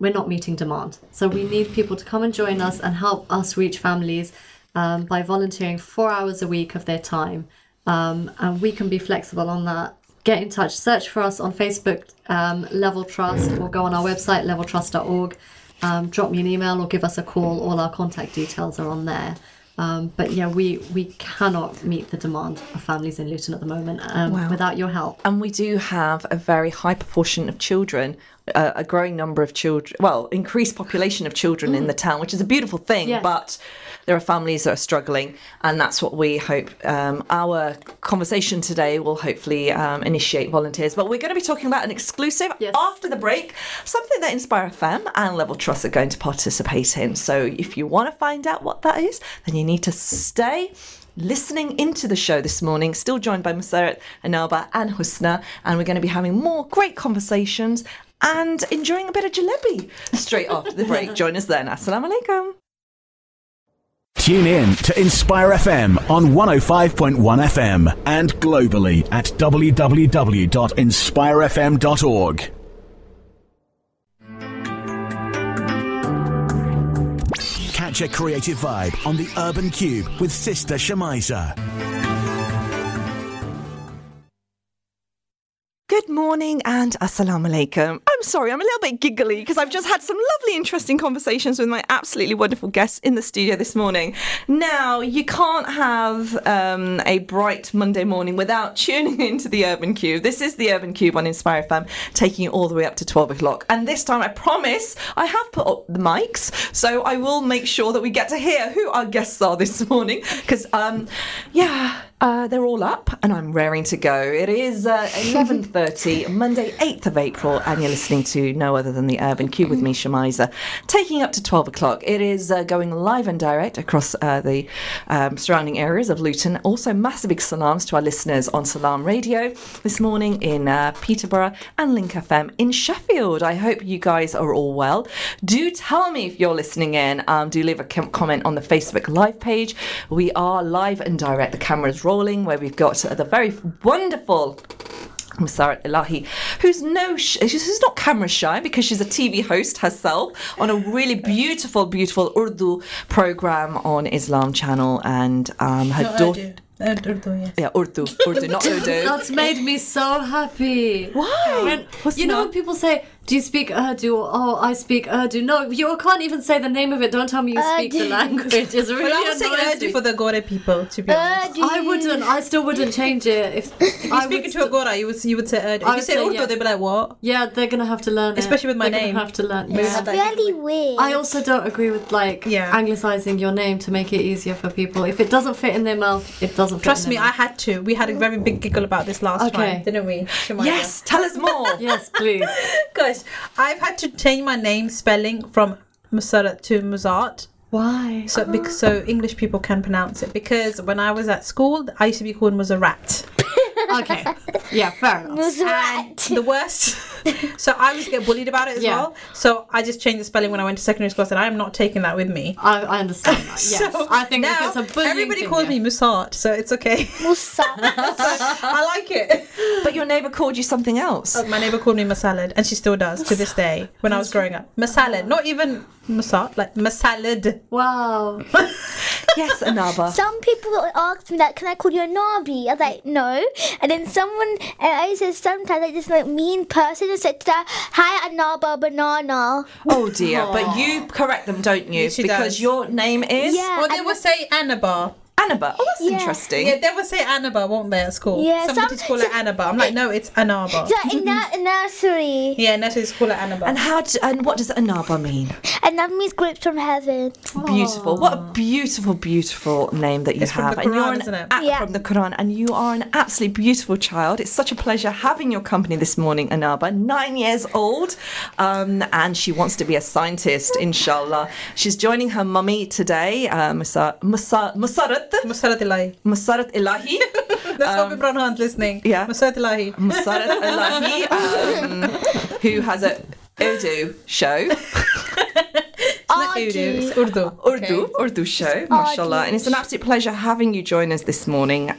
we're not meeting demand. So we need people to come and join us and help us reach families by volunteering 4 hours a week of their time. And we can be flexible on that. Get in touch, search for us on Facebook, Level Trust, or go on our website, leveltrust.org. Drop me an email or give us a call. All our contact details are on there. But yeah, we cannot meet the demand of families in Luton at the moment without your help. And we do have a very high proportion of children a growing number of children, well, increased population of children in the town, which is a beautiful thing, yes. But there are families that are struggling, and that's what we hope our conversation today will hopefully initiate volunteers. But we're going to be talking about an exclusive after the break, something that Inspire FM and Level Trust are going to participate in. So if you want to find out what that is, then you need to stay listening into the show this morning, still joined by Musarat, Anaba and Husna, and we're going to be having more great conversations and enjoying a bit of jalebi straight after the break. Join us then. Assalamu alaikum. Tune in to Inspire FM on 105.1 FM and globally at www.inspirefm.org. Catch a creative vibe on the Urban Cube with sister Shemiza. Good morning and assalamu alaikum. I'm sorry, I'm a little bit giggly because I've just had some lovely, interesting conversations with my absolutely wonderful guests in the studio this morning. Now, you can't have a bright Monday morning without tuning into the Urban Cube. This is the Urban Cube on Inspire FM, taking it all the way up to 12 o'clock. And this time, I promise, I have put up the mics, so I will make sure that we get to hear who our guests are this morning because, they're all up and I'm raring to go. It is 11:30, Monday 8th of April, and you're listening to no other than the Urban Cube with me, Shemiza, taking up to 12 o'clock. It is going live and direct across the surrounding areas of Luton. Also, massive big salams to our listeners on Salam Radio this morning in Peterborough and Link FM in Sheffield. I hope you guys are all well. Do tell me if you're listening in. Do leave a comment on the Facebook Live page. We are live and direct. The camera's rolling, where we've got the very wonderful Musarat Ellaahi, who's not camera shy because she's a TV host herself on a really beautiful, beautiful Urdu program on Islam Channel, and her daughter. Urdu, yes. Yeah, Urdu, not Urdu. That's made me so happy. Why? When people say, do you speak Urdu? Oh, I speak Urdu. No, you can't even say the name of it. Don't tell me you speak the language. It's really annoying. I would say Urdu for the Gore people, to be honest. I wouldn't. I still wouldn't change it. If you speak it to a Gore, you would say Urdu. If you say Urdu, they'd be like, what? Yeah, they're going to have to learn it. Especially with my name. They're going to have to learn it. It's really weird. I also don't agree with, anglicising your name to make it easier for people. If it doesn't fit in their mouth, it doesn't fit in their mouth. Trust me, I had to. We had a very big giggle about this last time, didn't we, Shemiza? Yes, tell us more. Yes, please. Gosh. I've had to change my name spelling from Musarat to Musarat. Why? So English people can pronounce it. Because when I was at school, I used to be called Musarat. Okay. Yeah, fair enough. Musarat. And the worst. So I used to get bullied about it as well. So I just changed the spelling when I went to secondary school. I said, I am not taking that with me. I understand that. Yes. So I think now it's a bullying everybody calls me Musarat, so it's okay. Musarat. I like it. But your neighbour called you something else. Oh, my neighbour called me Masalad, and she still does to this day when I was growing up. Masalad, not even Musarat, like Masalad. Wow. Yes, Anaba. Some people asked me, can I call you Anabi? I was like, no. And then I said sometimes, this mean person said to her, hi, Anaba Banana. Oh, dear. Aww. But you correct them, don't you? Yes, because your name is? Yeah, or they will say Anaba. Anaba. Oh, that's interesting. Yeah, they would say Anaba, won't they, at school? Yeah, somebody's call it Anaba. I'm like, no, it's Anaba. So in nursery. Yeah, nursery's call it Anaba. And what does Anaba mean? Anaba means grapes from heaven. Aww. Beautiful. What a beautiful, beautiful name that you have. It's from the Quran, isn't it? From the Quran. And you are an absolutely beautiful child. It's such a pleasure having your company this morning, Anaba. 9 years old. And she wants to be a scientist, inshallah. She's joining her mummy today, Musarat. Musarat Ellaahi. Musarat Ellaahi. Let's hope Imran Khan's listening. Yeah. Musarat Ellaahi. Musarat Ellaahi, who has a Urdu show. It's Urdu show, mashallah. And it's an absolute pleasure having you join us this morning. With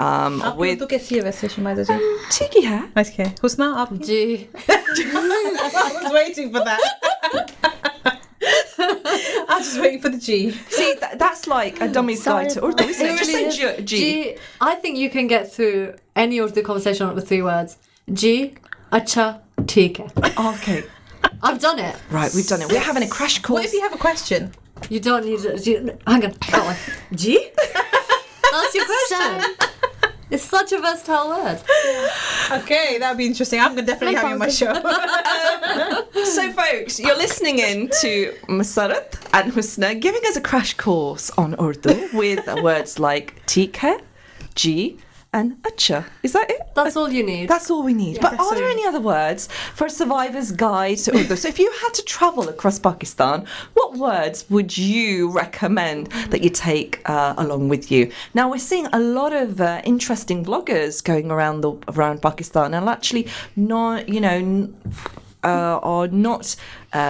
Urdu kaisi hai waise, Shemiza ji? Theek hi hai. Okay. Husna, aap? Ji. I was waiting for that. I was just waiting for the G. See, that's like a dummy's guide to Urdu, isn't it? Just say G. I think you can get through any Urdu conversation with three words. G, acha, theek hai. Okay. I've done it. Right, we've done it. We're having a crash course. What if you have a question? You don't need it. Hang on. That one. G? That's your question. It's such a versatile word. Okay, that'd be interesting. I'm definitely having my show. So, folks, you're listening in to Musarat and Husna giving us a crash course on Urdu with words like teek hai, ji, and acha. Is that it? That's all you need. That's all we need. Yeah, but are there any other words for a survivor's guide to Urdu? So if you had to travel across Pakistan, what words would you recommend that you take along with you? Now, we're seeing a lot of interesting vloggers going around around Pakistan, and actually not, you know, are not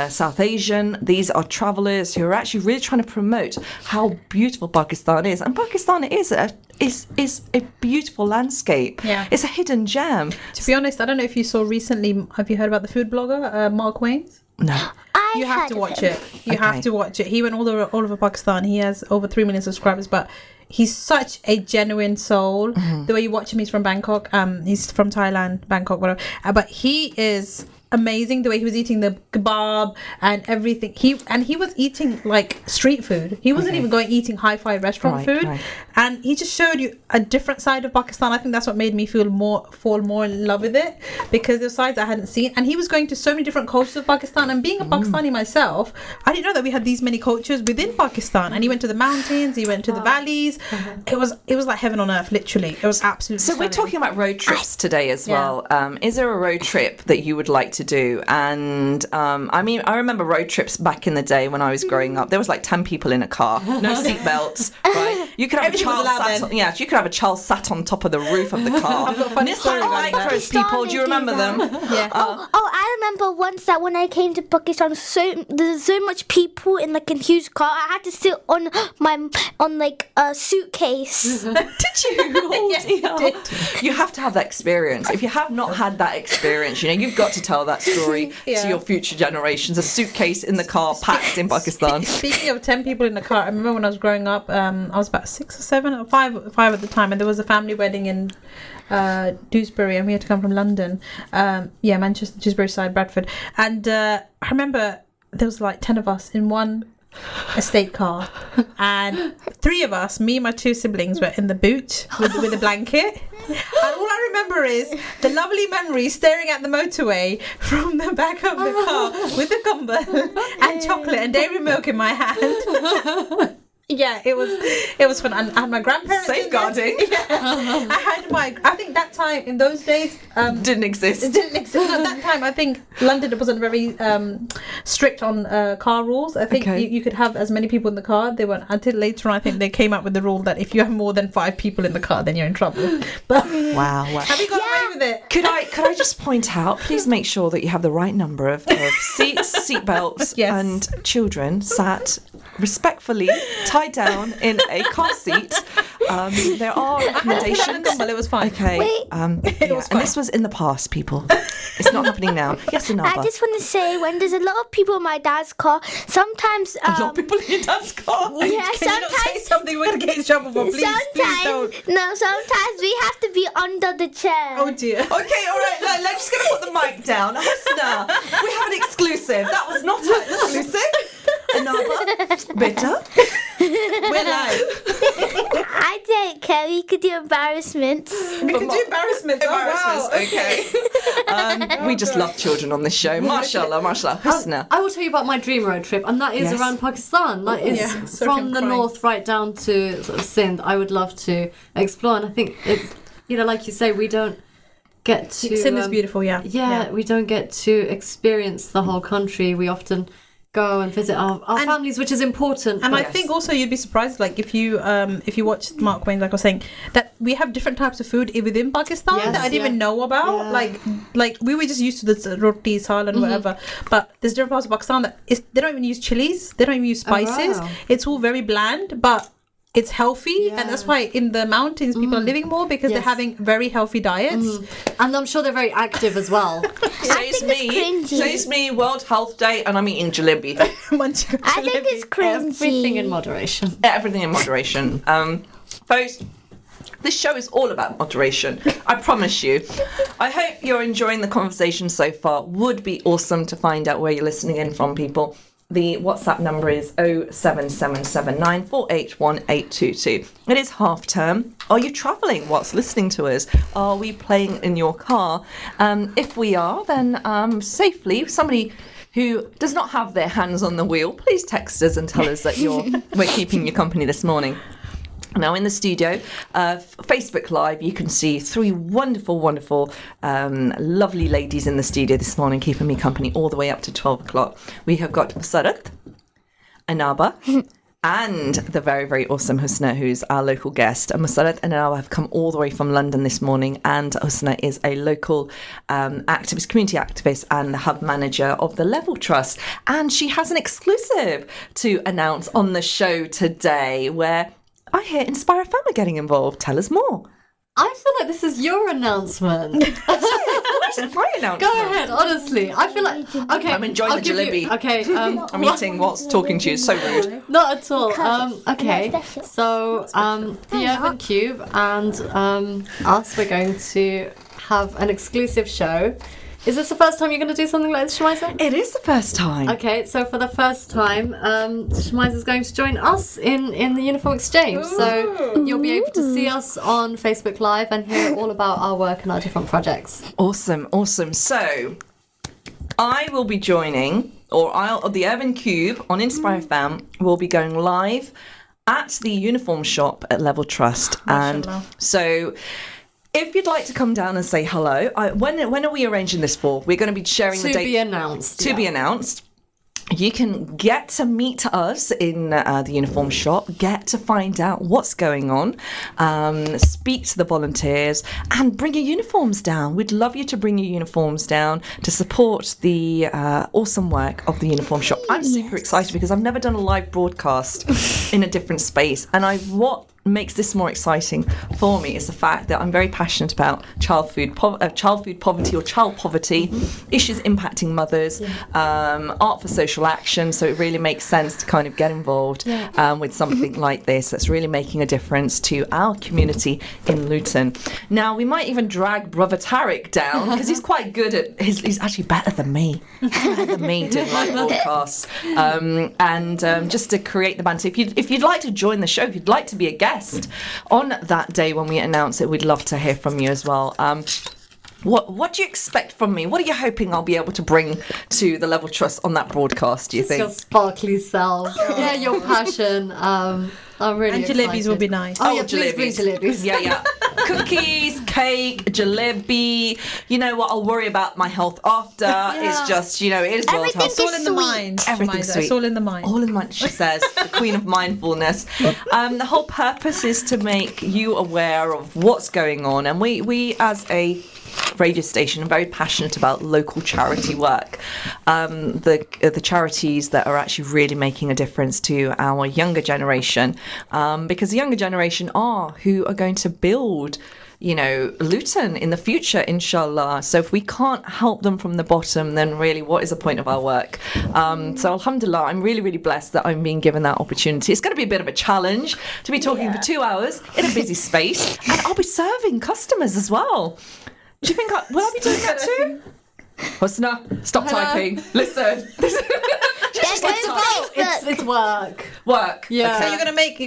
South Asian. These are travellers who are actually really trying to promote how beautiful Pakistan is. And Pakistan is a beautiful landscape. Yeah. It's a hidden gem. To be honest, I don't know if you saw recently, have you heard about the food blogger, Mark Waynes? No. You have to watch it. You have to watch it. He went all over Pakistan. He has over 3 million subscribers, but he's such a genuine soul. Mm-hmm. The way you watch him, he's from Bangkok. He's from Thailand, Bangkok, whatever. But he is amazing. The way he was eating the kebab and everything, he was eating like street food. He wasn't even eating hi-fi restaurant food, and he just showed you a different side of Pakistan. I think that's what made me fall more in love with it, because there were sides I hadn't seen, and he was going to so many different cultures of Pakistan. And being a Pakistani myself, I didn't know that we had these many cultures within Pakistan. And he went to the mountains, he went to the valleys. It was like heaven on earth, literally. It was absolutely so stunning. We're talking about road trips today as well. Is there a road trip that you would like to do? And I mean, I remember road trips back in the day when I was growing up. There was like 10 people in a car, no seatbelts, right? You could have a child sat on top of the roof of the car. Micros people, do you remember them? Yeah. I remember once that when I came to Pakistan, there's so much people in like a huge car. I had to sit on like a suitcase. Did you? Oh, yeah, dear. You have to have that experience. If you have not had that experience, you know, you've got to tell that story to your future generations. A suitcase in the car packed in Pakistan. Speaking of 10 people in the car, I remember when I was growing up, I was about 5 at the time, and there was a family wedding in Dewsbury, and we had to come from London, Manchester, Dewsbury side, Bradford. And I remember there was like 10 of us in one estate car, and 3 of us, me and my 2 siblings, were in the boot with a blanket. And all I remember is the lovely memory staring at the motorway from the back of the car with a gumball and chocolate and dairy milk in my hand. Yeah, it was fun. And I had my grandparents safeguarding. I think that time in those days didn't exist at that time. I think London wasn't very strict on car rules. I think you could have as many people in the car. They weren't until later on. I think they came up with the rule that if you have more than 5 people in the car, then you're in trouble. But wow. Have you got away with it? Could I just point out? Please make sure that you have the right number of seats, seat belts, and children sat respectfully tied down in a car seat. There are recommendations. It was fine. Okay. Wait. It was fine. And this was in the past, people. It's not happening now. Yes, Anaba. I just want to say, when there's a lot of people in my dad's car, sometimes a lot of people in your dad's car. Yeah. Sometimes you say something we're gonna get in trouble for. Please don't. No. Sometimes we have to be under the chair. Oh dear. Okay. All right. I'm just gonna put the mic down. Husna, we have an exclusive. That was not an exclusive. Anaba, better. We're live. I don't care. We could do embarrassments. Embarrassments, okay. We just love children on this show. Mashallah. Husna. I will tell you about my dream road trip, and that is around Pakistan. That is from the north right down to sort of Sindh. I would love to explore, and I think it's, you know, like you say, we don't get to... Sindh is beautiful, we don't get to experience the whole country. We often... go and visit our families, which is important. And I think also you'd be surprised, like if you watched Mark Wayne, like I was saying, that we have different types of food within Pakistan that I didn't even know about. Yeah. Like we were just used to the roti, sal, and whatever. But there's different parts of Pakistan that they don't even use chilies. They don't even use spices. Oh, wow. It's all very bland, but it's healthy, and that's why in the mountains people are living more, because they're having very healthy diets. And I'm sure they're very active as well. So it's World Health Day, and I'm eating jalebi. I think it's cringy. Everything in moderation. Folks, this show is all about moderation. I promise you. I hope you're enjoying the conversation so far. Would be awesome to find out where you're listening in from, people. The WhatsApp number is 07779481822. It is half term. Are you travelling whilst listening to us? Are we playing in your car? If we are, then safely, somebody who does not have their hands on the wheel, please text us and tell us that we're keeping you company this morning. Now in the studio, Facebook Live, you can see three wonderful, lovely ladies in the studio this morning, keeping me company all the way up to 12 o'clock. We have got Musarat, Anaba, and the very, very awesome Husna, who's our local guest. And Musarat and Anaba have come all the way from London this morning, and Husna is a local activist, community activist, and the hub manager of the Level Trust. And she has an exclusive to announce on the show today, where I hear Inspire FM are getting involved. Tell us more. I feel like this is your announcement. It's my announcement. Go ahead, honestly. I feel like... Okay, I'm enjoying the jalebi. I'm eating whilst talking to you. It's so rude. Not at all. Okay, so the Urban Cube and us, we're going to have an exclusive show. Is this the first time you're going to do something like this, Shemiza? It is the first time. Okay, so for the first time, Shemiza's going to join us in the Uniform Exchange. Ooh. So you'll be able to see us on Facebook Live and hear all about our work and our different projects. Awesome. So I will be joining, or the Urban Cube on Inspire FM will be going live at the uniform shop at Level Trust. Mashallah. And so... if you'd like to come down and say hello, when are we arranging this for? We're going to be sharing the date. To be announced. To be announced. You can get to meet us in the uniform shop, get to find out what's going on, speak to the volunteers, and bring your uniforms down. We'd love you to bring your uniforms down to support the awesome work of the uniform shop. I'm super excited because I've never done a live broadcast in a different space, and what makes this more exciting for me is the fact that I'm very passionate about child food poverty or child poverty, issues impacting mothers, art for social action. So it really makes sense to kind of get involved with something like this that's really making a difference to our community in Luton. Now, we might even drag brother Tarek down because he's quite good at his... He's actually better than me. Doing live broadcasts. Just to create the banter. If you'd like to join the show, if you'd like to be a guest on that day when we announce it, we'd love to hear from you as well. What do you expect from me? What are you hoping I'll be able to bring to the Level Trust on that broadcast, do you think? Your sparkly self. Yeah, your passion. I'm really excited. And jalebis will be nice. Oh yeah, please jalebis. Yeah. Cookies, cake, jalebi. You know what? I'll worry about my health after. Yeah. It's just, it is world health. It's all in the mind. Everything's sweet. It's all in the mind. All in the mind, she says. The queen of mindfulness. The whole purpose is to make you aware of what's going on. And we as a radio station are very passionate about local charity work. The charities that are actually really making a difference to our younger generation. Because the younger generation are who are going to build Luton in the future, inshallah. So if we can't help them from the bottom, then really what is the point of our work? So alhamdulillah, I'm really, really blessed that I'm being given that opportunity. It's going to be a bit of a challenge to be talking for 2 hours in a busy space, and I'll be serving customers as well. Do you think will I be doing that too? Husna, stop typing. Listen. It's work. Yeah. Okay. So you're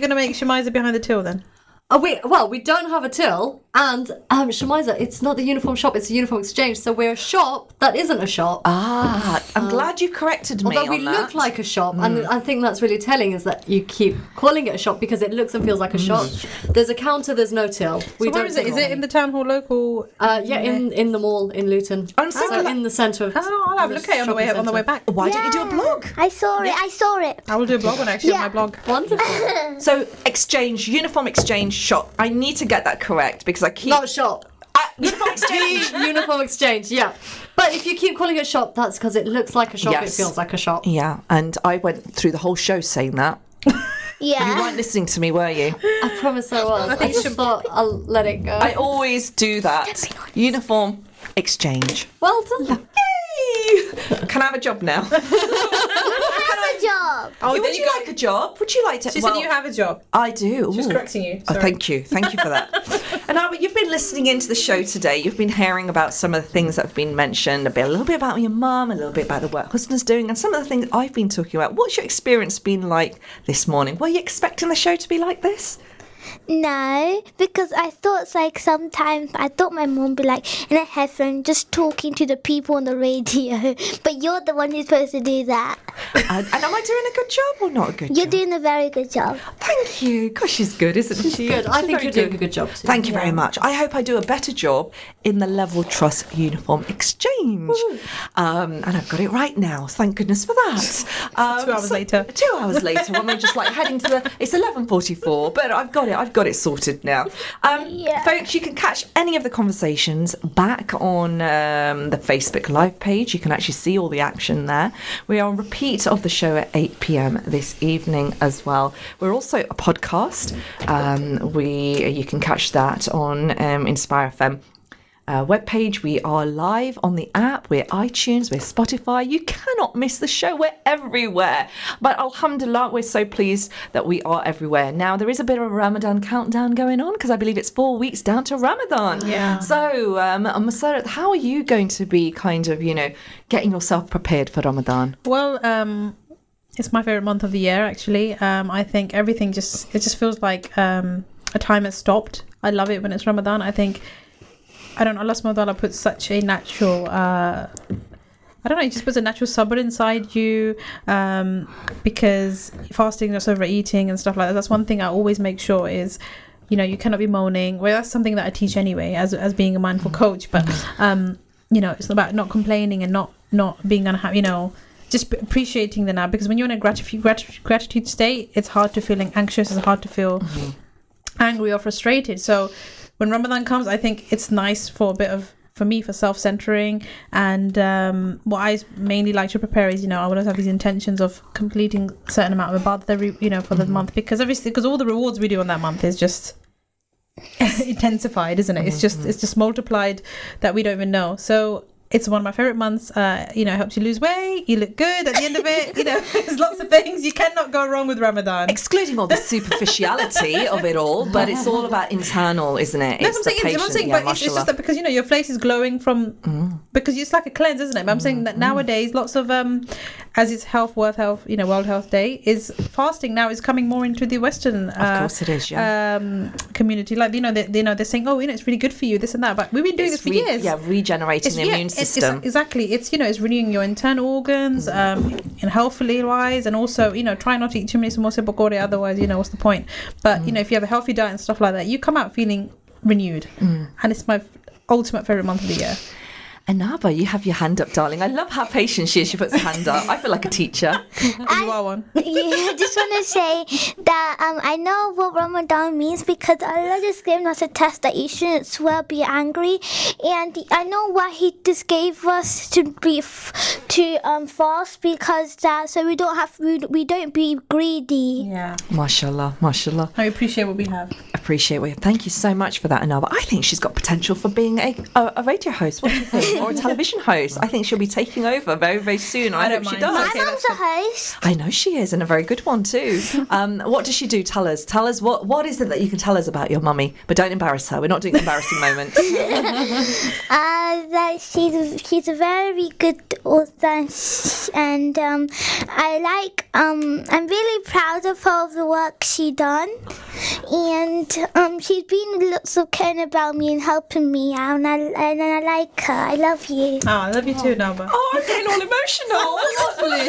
gonna make Shemiza behind the till then? Oh wait, well, we don't have a till, and Shemiza, it's not the uniform shop, it's the uniform exchange. So we're a shop that isn't a shop. Ah, I'm glad you corrected me. Although we look like a shop, and I think that's really telling is that you keep calling it a shop because it looks and feels like a shop. There's a counter, there's no till. So where is it? Is it in the town hall local? In the mall in Luton. In the centre of. Oh, I'll have a look at it on the way back. Why don't you do a blog? I saw it. I will do a blog when I actually on my blog. Wonderful. So uniform exchange. Shop. I need to get that correct because I keep... Not shop. Uniform exchange. Uniform exchange, yeah. But if you keep calling it shop, that's because it looks like a shop, It feels like a shop. Yeah, and I went through the whole show saying that. Yeah. You weren't listening to me, were you? I promise I was. I think you should thought I'll let it go. I always do that. Uniform exchange. Well done. Yay! Can I have a job now? Can I have a job? Oh, would you like a job? Would you like to... She said you have a job. I do. She's correcting you. Oh, thank you. Thank you for that. And Anaba, you've been listening into the show today. You've been hearing about some of the things that have been mentioned, a little bit about your mum, a little bit about the work Husna's doing, and some of the things I've been talking about. What's your experience been like this morning? Were you expecting the show to be like this? No, because I thought sometimes I thought my mom would be in a headphone just talking to the people on the radio. But you're the one who's supposed to do that. And am I doing a good job or not a good job? You're doing a very good job. Thank you. Gosh, she's good, isn't she? She's good. I think you're doing a good job too. Thank you very much. I hope I do a better job in the Level Trust uniform exchange. And I've got it right now. Thank goodness for that. 2 hours later. 2 hours later when we're just heading to the... It's 11:44, but I've got it sorted now. Folks, you can catch any of the conversations back on the Facebook Live page. You can actually see all the action there. We are on repeat of the show at 8 p.m. this evening as well. We're also a podcast. You can catch that on Inspire FM. Webpage. We are live on the app. We're iTunes. We're Spotify. You cannot miss the show. We're everywhere. But alhamdulillah, we're so pleased that we are everywhere. Now, there is a bit of a Ramadan countdown going on because I believe it's 4 weeks down to Ramadan. Yeah. So, Musarat, how are you going to be getting yourself prepared for Ramadan? Well, it's my favorite month of the year, actually. I think everything just feels like a time has stopped. I love it when it's Ramadan. I think... Allah subhanahu wa ta'ala puts such a natural, he just puts a natural sabr inside you, because fasting, not overeating and stuff like that. That's one thing I always make sure is, you cannot be moaning. Well, that's something that I teach anyway, as being a mindful coach. But, it's about not complaining and not being unhappy, just appreciating the now. Because when you're in a gratitude state, it's hard to feel anxious. It's hard to feel angry or frustrated. So, when Ramadan comes, I think it's nice for self-centering. And what I mainly like to prepare is, I want to have these intentions of completing a certain amount of ibadah, for the month. Because obviously, all the rewards we do on that month is just intensified, isn't it? It's just multiplied that we don't even know. So it's one of my favorite months. It helps you lose weight. You look good at the end of it. There's lots of things. You cannot go wrong with Ramadan. Excluding all the superficiality of it all, but it's all about internal, isn't it? No, I'm saying, it's just that because, your face is glowing from, because it's like a cleanse, isn't it? But I'm saying that nowadays, lots of, as it's World Health Day, is fasting now is coming more into the Western of course it is, community. They're saying, it's really good for you, this and that. But we've been doing this for years. Yeah, regenerating the immune system. It's exactly. It's it's renewing your internal organs, and healthily wise, and also try not to eat too many samosa pakora. Otherwise, what's the point? But if you have a healthy diet and stuff like that, you come out feeling renewed. And it's my ultimate favorite month of the year. Anaba, you have your hand up, darling. I love how patient she is. She puts her hand up. I feel like a teacher. You are one. I just want to say that I know what Ramadan means because Allah just gave us a test that you shouldn't swear, be angry. And I know why He just gave us to be fast because that so we don't have food, we don't be greedy. Yeah. MashaAllah. I appreciate what we have. Thank you so much for that, Anaba. I think she's got potential for being a radio host. What do you think? Or a television host. I think she'll be taking over very, very soon. I hope she does. My mum's a host. I know she is, and a very good one too. What does she do? Tell us what is it that you can tell us about your mummy? But don't embarrass her. We're not doing embarrassing moments. That she's a very good author, and I'm really proud of her, of the work she done, and she's been lots of caring about me and helping me out, and I like her. I love you. Oh, I love you too, Anaba. Oh, I'm getting all emotional. Lovely.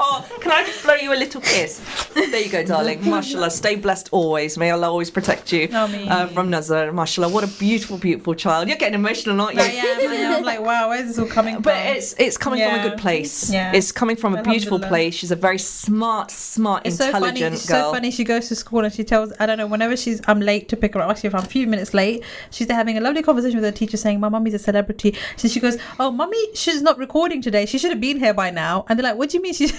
Oh, can I just blow you a little kiss? There you go, darling. Mashallah, stay blessed always. May Allah always protect you from Nazar. Mashallah, what a beautiful, beautiful child. You're getting emotional, aren't you? I am. I'm like, wow, where's this all coming from? But it's coming from a good place. Yeah. It's coming from a beautiful place. She's a very smart, intelligent girl. It's so funny. She goes to school and she tells, I don't know whenever I'm late to pick her up, actually if I'm a few minutes late, she's there having a lovely conversation with her teacher saying, my mummy's a celebrity. So she goes, oh, mummy, she's not recording today. She should have been here by now. And they're like, what do you mean? She's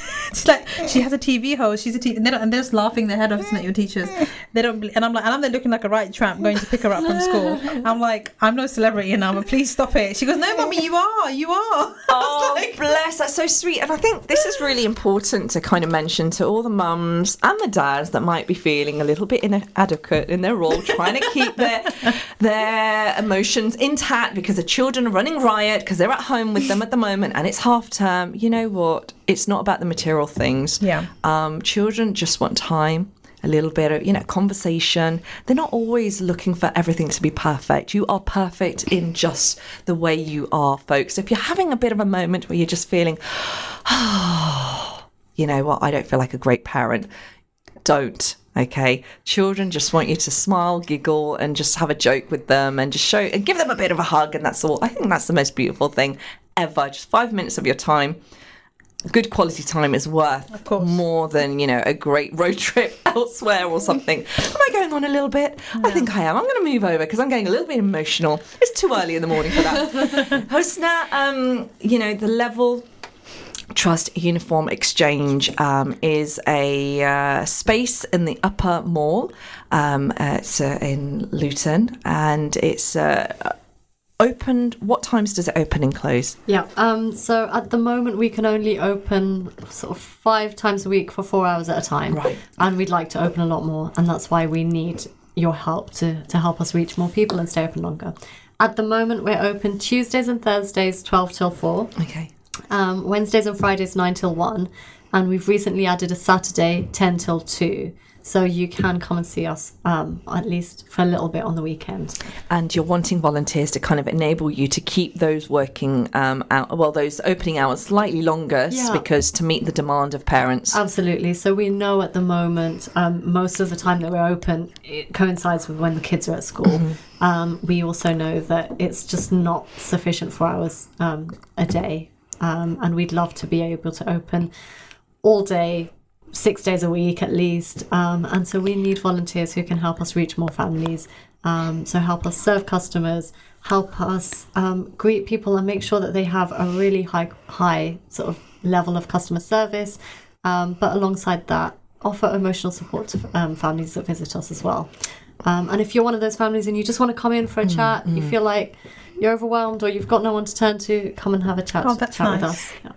like, she has a TV host. She's a teacher. And they're just laughing their head off. It's not your teachers. They don't. And I'm like, and I'm there looking like a right tramp going to pick her up from school. I'm like, I'm no celebrity, Anaba. Please stop it. She goes, no, mummy, you are. Oh, like, bless. That's so sweet. And I think this is really important to kind of mention to all the mums and the dads that might be feeling a little bit inadequate in their role, trying to keep their emotions intact because the children are running riot because they're at home with them at the moment and it's half term. You know what? It's not about the material things. Yeah. Children just want time, a little bit of, conversation. They're not always looking for everything to be perfect. You are perfect in just the way you are, folks. If you're having a bit of a moment where you're just feeling, oh, you know what, I don't feel like a great parent, don't. Okay, children just want you to smile, giggle, and just have a joke with them and just show and give them a bit of a hug, and that's all. I think that's the most beautiful thing ever. Just 5 minutes of your time. Good quality time is worth more than, a great road trip elsewhere or something. Am I going on a little bit? No. I think I am. I'm going to move over because I'm getting a little bit emotional. It's too early in the morning for that. Husna, the Level Trust Uniform Exchange is a space in the Upper Mall. It's in Luton, and it's... opened, what times does it open and close? Yeah, so at the moment we can only open sort of 5 times a week for 4 hours at a time. Right. And we'd like to open a lot more, and that's why we need your help to help us reach more people and stay open longer. At the moment we're open Tuesdays and Thursdays 12 till 4. Okay. Wednesdays and Fridays 9 till 1, and we've recently added a Saturday 10 till 2. So you can come and see us at least for a little bit on the weekend. And you're wanting volunteers to kind of enable you to keep those working those opening hours slightly longer, because to meet the demand of parents. Absolutely. So we know at the moment most of the time that we're open, it coincides with when the kids are at school. Mm-hmm. We also know that it's just not sufficient 4 hours a day. And we'd love to be able to open all day, 6 days a week at least, and so we need volunteers who can help us reach more families, so help us serve customers, help us greet people and make sure that they have a really high sort of level of customer service, but alongside that offer emotional support to families that visit us as well. And if you're one of those families and you just want to come in for a chat, you feel like you're overwhelmed or you've got no one to turn to, come and have a chat, nice. With us. Yeah.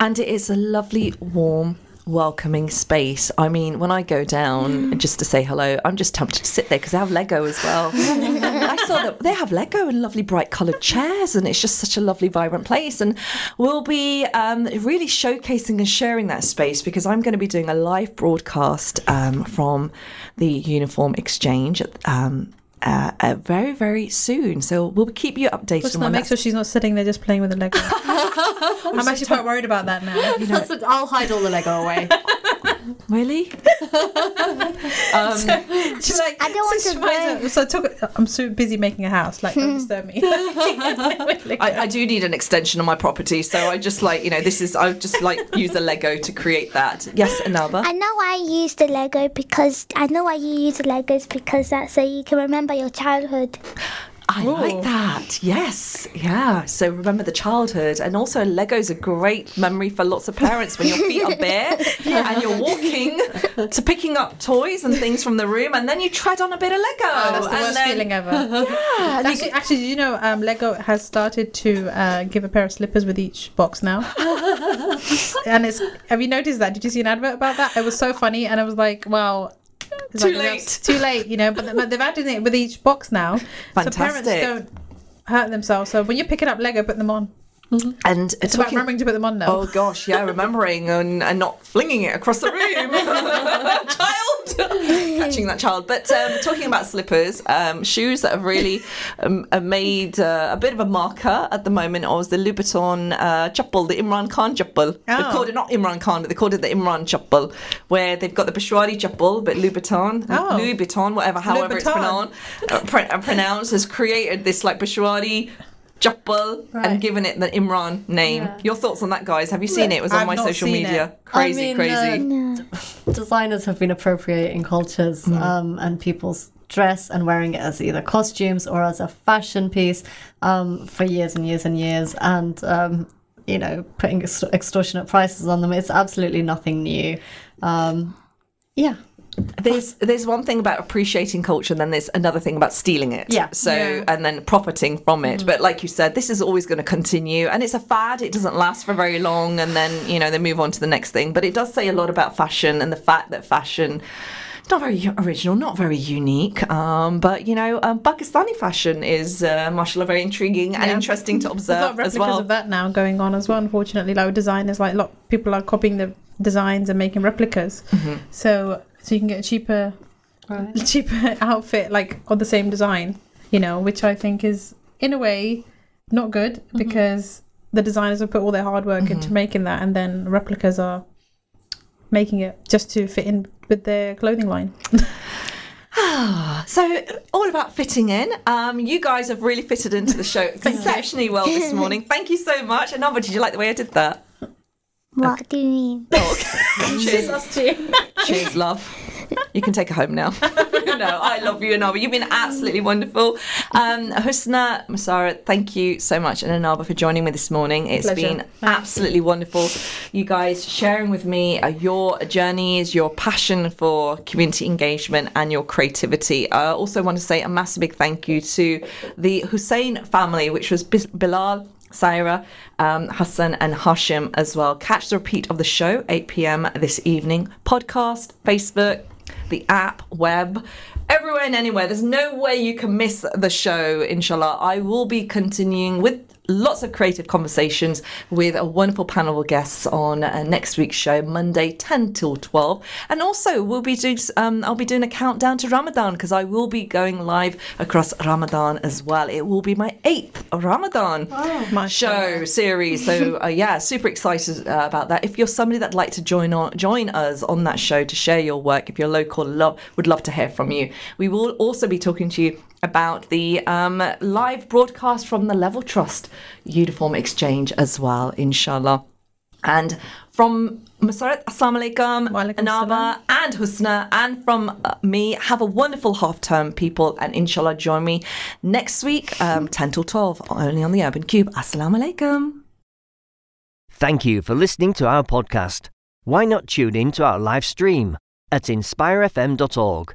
And it is a lovely, warm, welcoming space. I mean, when I go down just to say hello, I'm just tempted to sit there because they have Lego as well. I saw that they have Lego and lovely bright coloured chairs, and it's just such a lovely, vibrant place. And we'll be really showcasing and sharing that space because I'm going to be doing a live broadcast from the Uniform Exchange very, very soon. So we'll keep you updated. Let's not make sure she's not sitting there just playing with the Lego. I'm actually quite worried about that now. I'll hide all the Lego away. Really? She's like, I don't want to. I'm so busy making a house. Like, don't disturb me. I do need an extension on my property, so I just I just use a Lego to create that. Yes, Anaba. I know you use the Legos because that's so you can remember your childhood. I like that. Yes. Yeah. So remember the childhood. And also Lego's a great memory for lots of parents when your feet are bare and you're walking to picking up toys and things from the room and then you tread on a bit of Lego. Oh, that's the worst feeling ever. Yeah. Actually, did you know Lego has started to give a pair of slippers with each box now? And have you noticed that? Did you see an advert about that? It was so funny and I was like, wow. It's too late. Too late, but they've added it with each box now. Fantastic. So parents don't hurt themselves. So when you're picking up Lego, put them on. Mm-hmm. And it's about remembering to put them on now. Oh gosh, yeah, remembering and not flinging it across the room. Catching that child. But talking about slippers, shoes that have really made a bit of a marker at the moment was the Louboutin chappal, the Imran Khan chappal. Oh. They've called it not Imran Khan, but they called it the Imran chappal, where they've got the Bishwadi chappal, but Louboutin, however it's pronounced, has created this Bishwadi chappal and given it the Imran name. Yeah. Your thoughts on that, guys? Have you seen it? It was on my social media. Crazy. designers have been appropriating cultures and people's dress and wearing it as either costumes or as a fashion piece for years and years and years, and you know, putting extortionate prices on them. It's absolutely nothing new. Yeah. There's one thing about appreciating culture, and then there's another thing about stealing it. Yeah. So and then profiting from it. Mm. But like you said, this is always going to continue, and it's a fad. It doesn't last for very long, and then you know they move on to the next thing. But it does say a lot about fashion and the fact that fashion, not very original, not very unique, but you know, Pakistani fashion is, mashallah, very intriguing and interesting to observe. There's a lot of replicas as well of that now going on as well. Unfortunately, like designers, like a lot of people are copying the designs and making replicas. Mm-hmm. So you can get a cheaper outfit, like, or the same design, you know, which I think is, in a way, not good, because the designers have put all their hard work into making that, and then replicas are making it just to fit in with their clothing line. So, all about fitting in. You guys have really fitted into the show exceptionally well this morning. Thank you so much. And Anaba, did you like the way I did that? What do you mean? Oh, okay. Cheers, us too. Cheers, love. You can take her home now. No, I love you, Anaba. You've been absolutely wonderful. Husna, Musarat, thank you so much, and Anaba for joining me this morning. It's been absolutely wonderful. You guys sharing with me your journeys, your passion for community engagement, and your creativity. I also want to say a massive big thank you to the Hussain family, which was Bilal, Saira, Hassan and Hashim as well. Catch the repeat of the show 8 p.m. this evening. Podcast, Facebook, the app, web, everywhere and anywhere. There's no way you can miss the show, inshallah. I will be continuing with lots of creative conversations with a wonderful panel of guests on next week's show, Monday 10 till 12. And also we'll be doing, I'll be doing a countdown to Ramadan, because I will be going live across Ramadan as well. It will be my 8th Ramadan show series. So yeah, super excited about that. If you're somebody that'd like to join us on that show to share your work, if you're local, would love to hear from you. We will also be talking to you about the live broadcast from the Level Trust Uniform Exchange as well, inshallah. And from Musarat, assalamu alaikum, Anaba and Husna, and from me, have a wonderful half-term, people, and inshallah join me next week, 10 till 12, only on the Urban Cube. Assalamu alaikum. Thank you for listening to our podcast. Why not tune in to our live stream at inspirefm.org?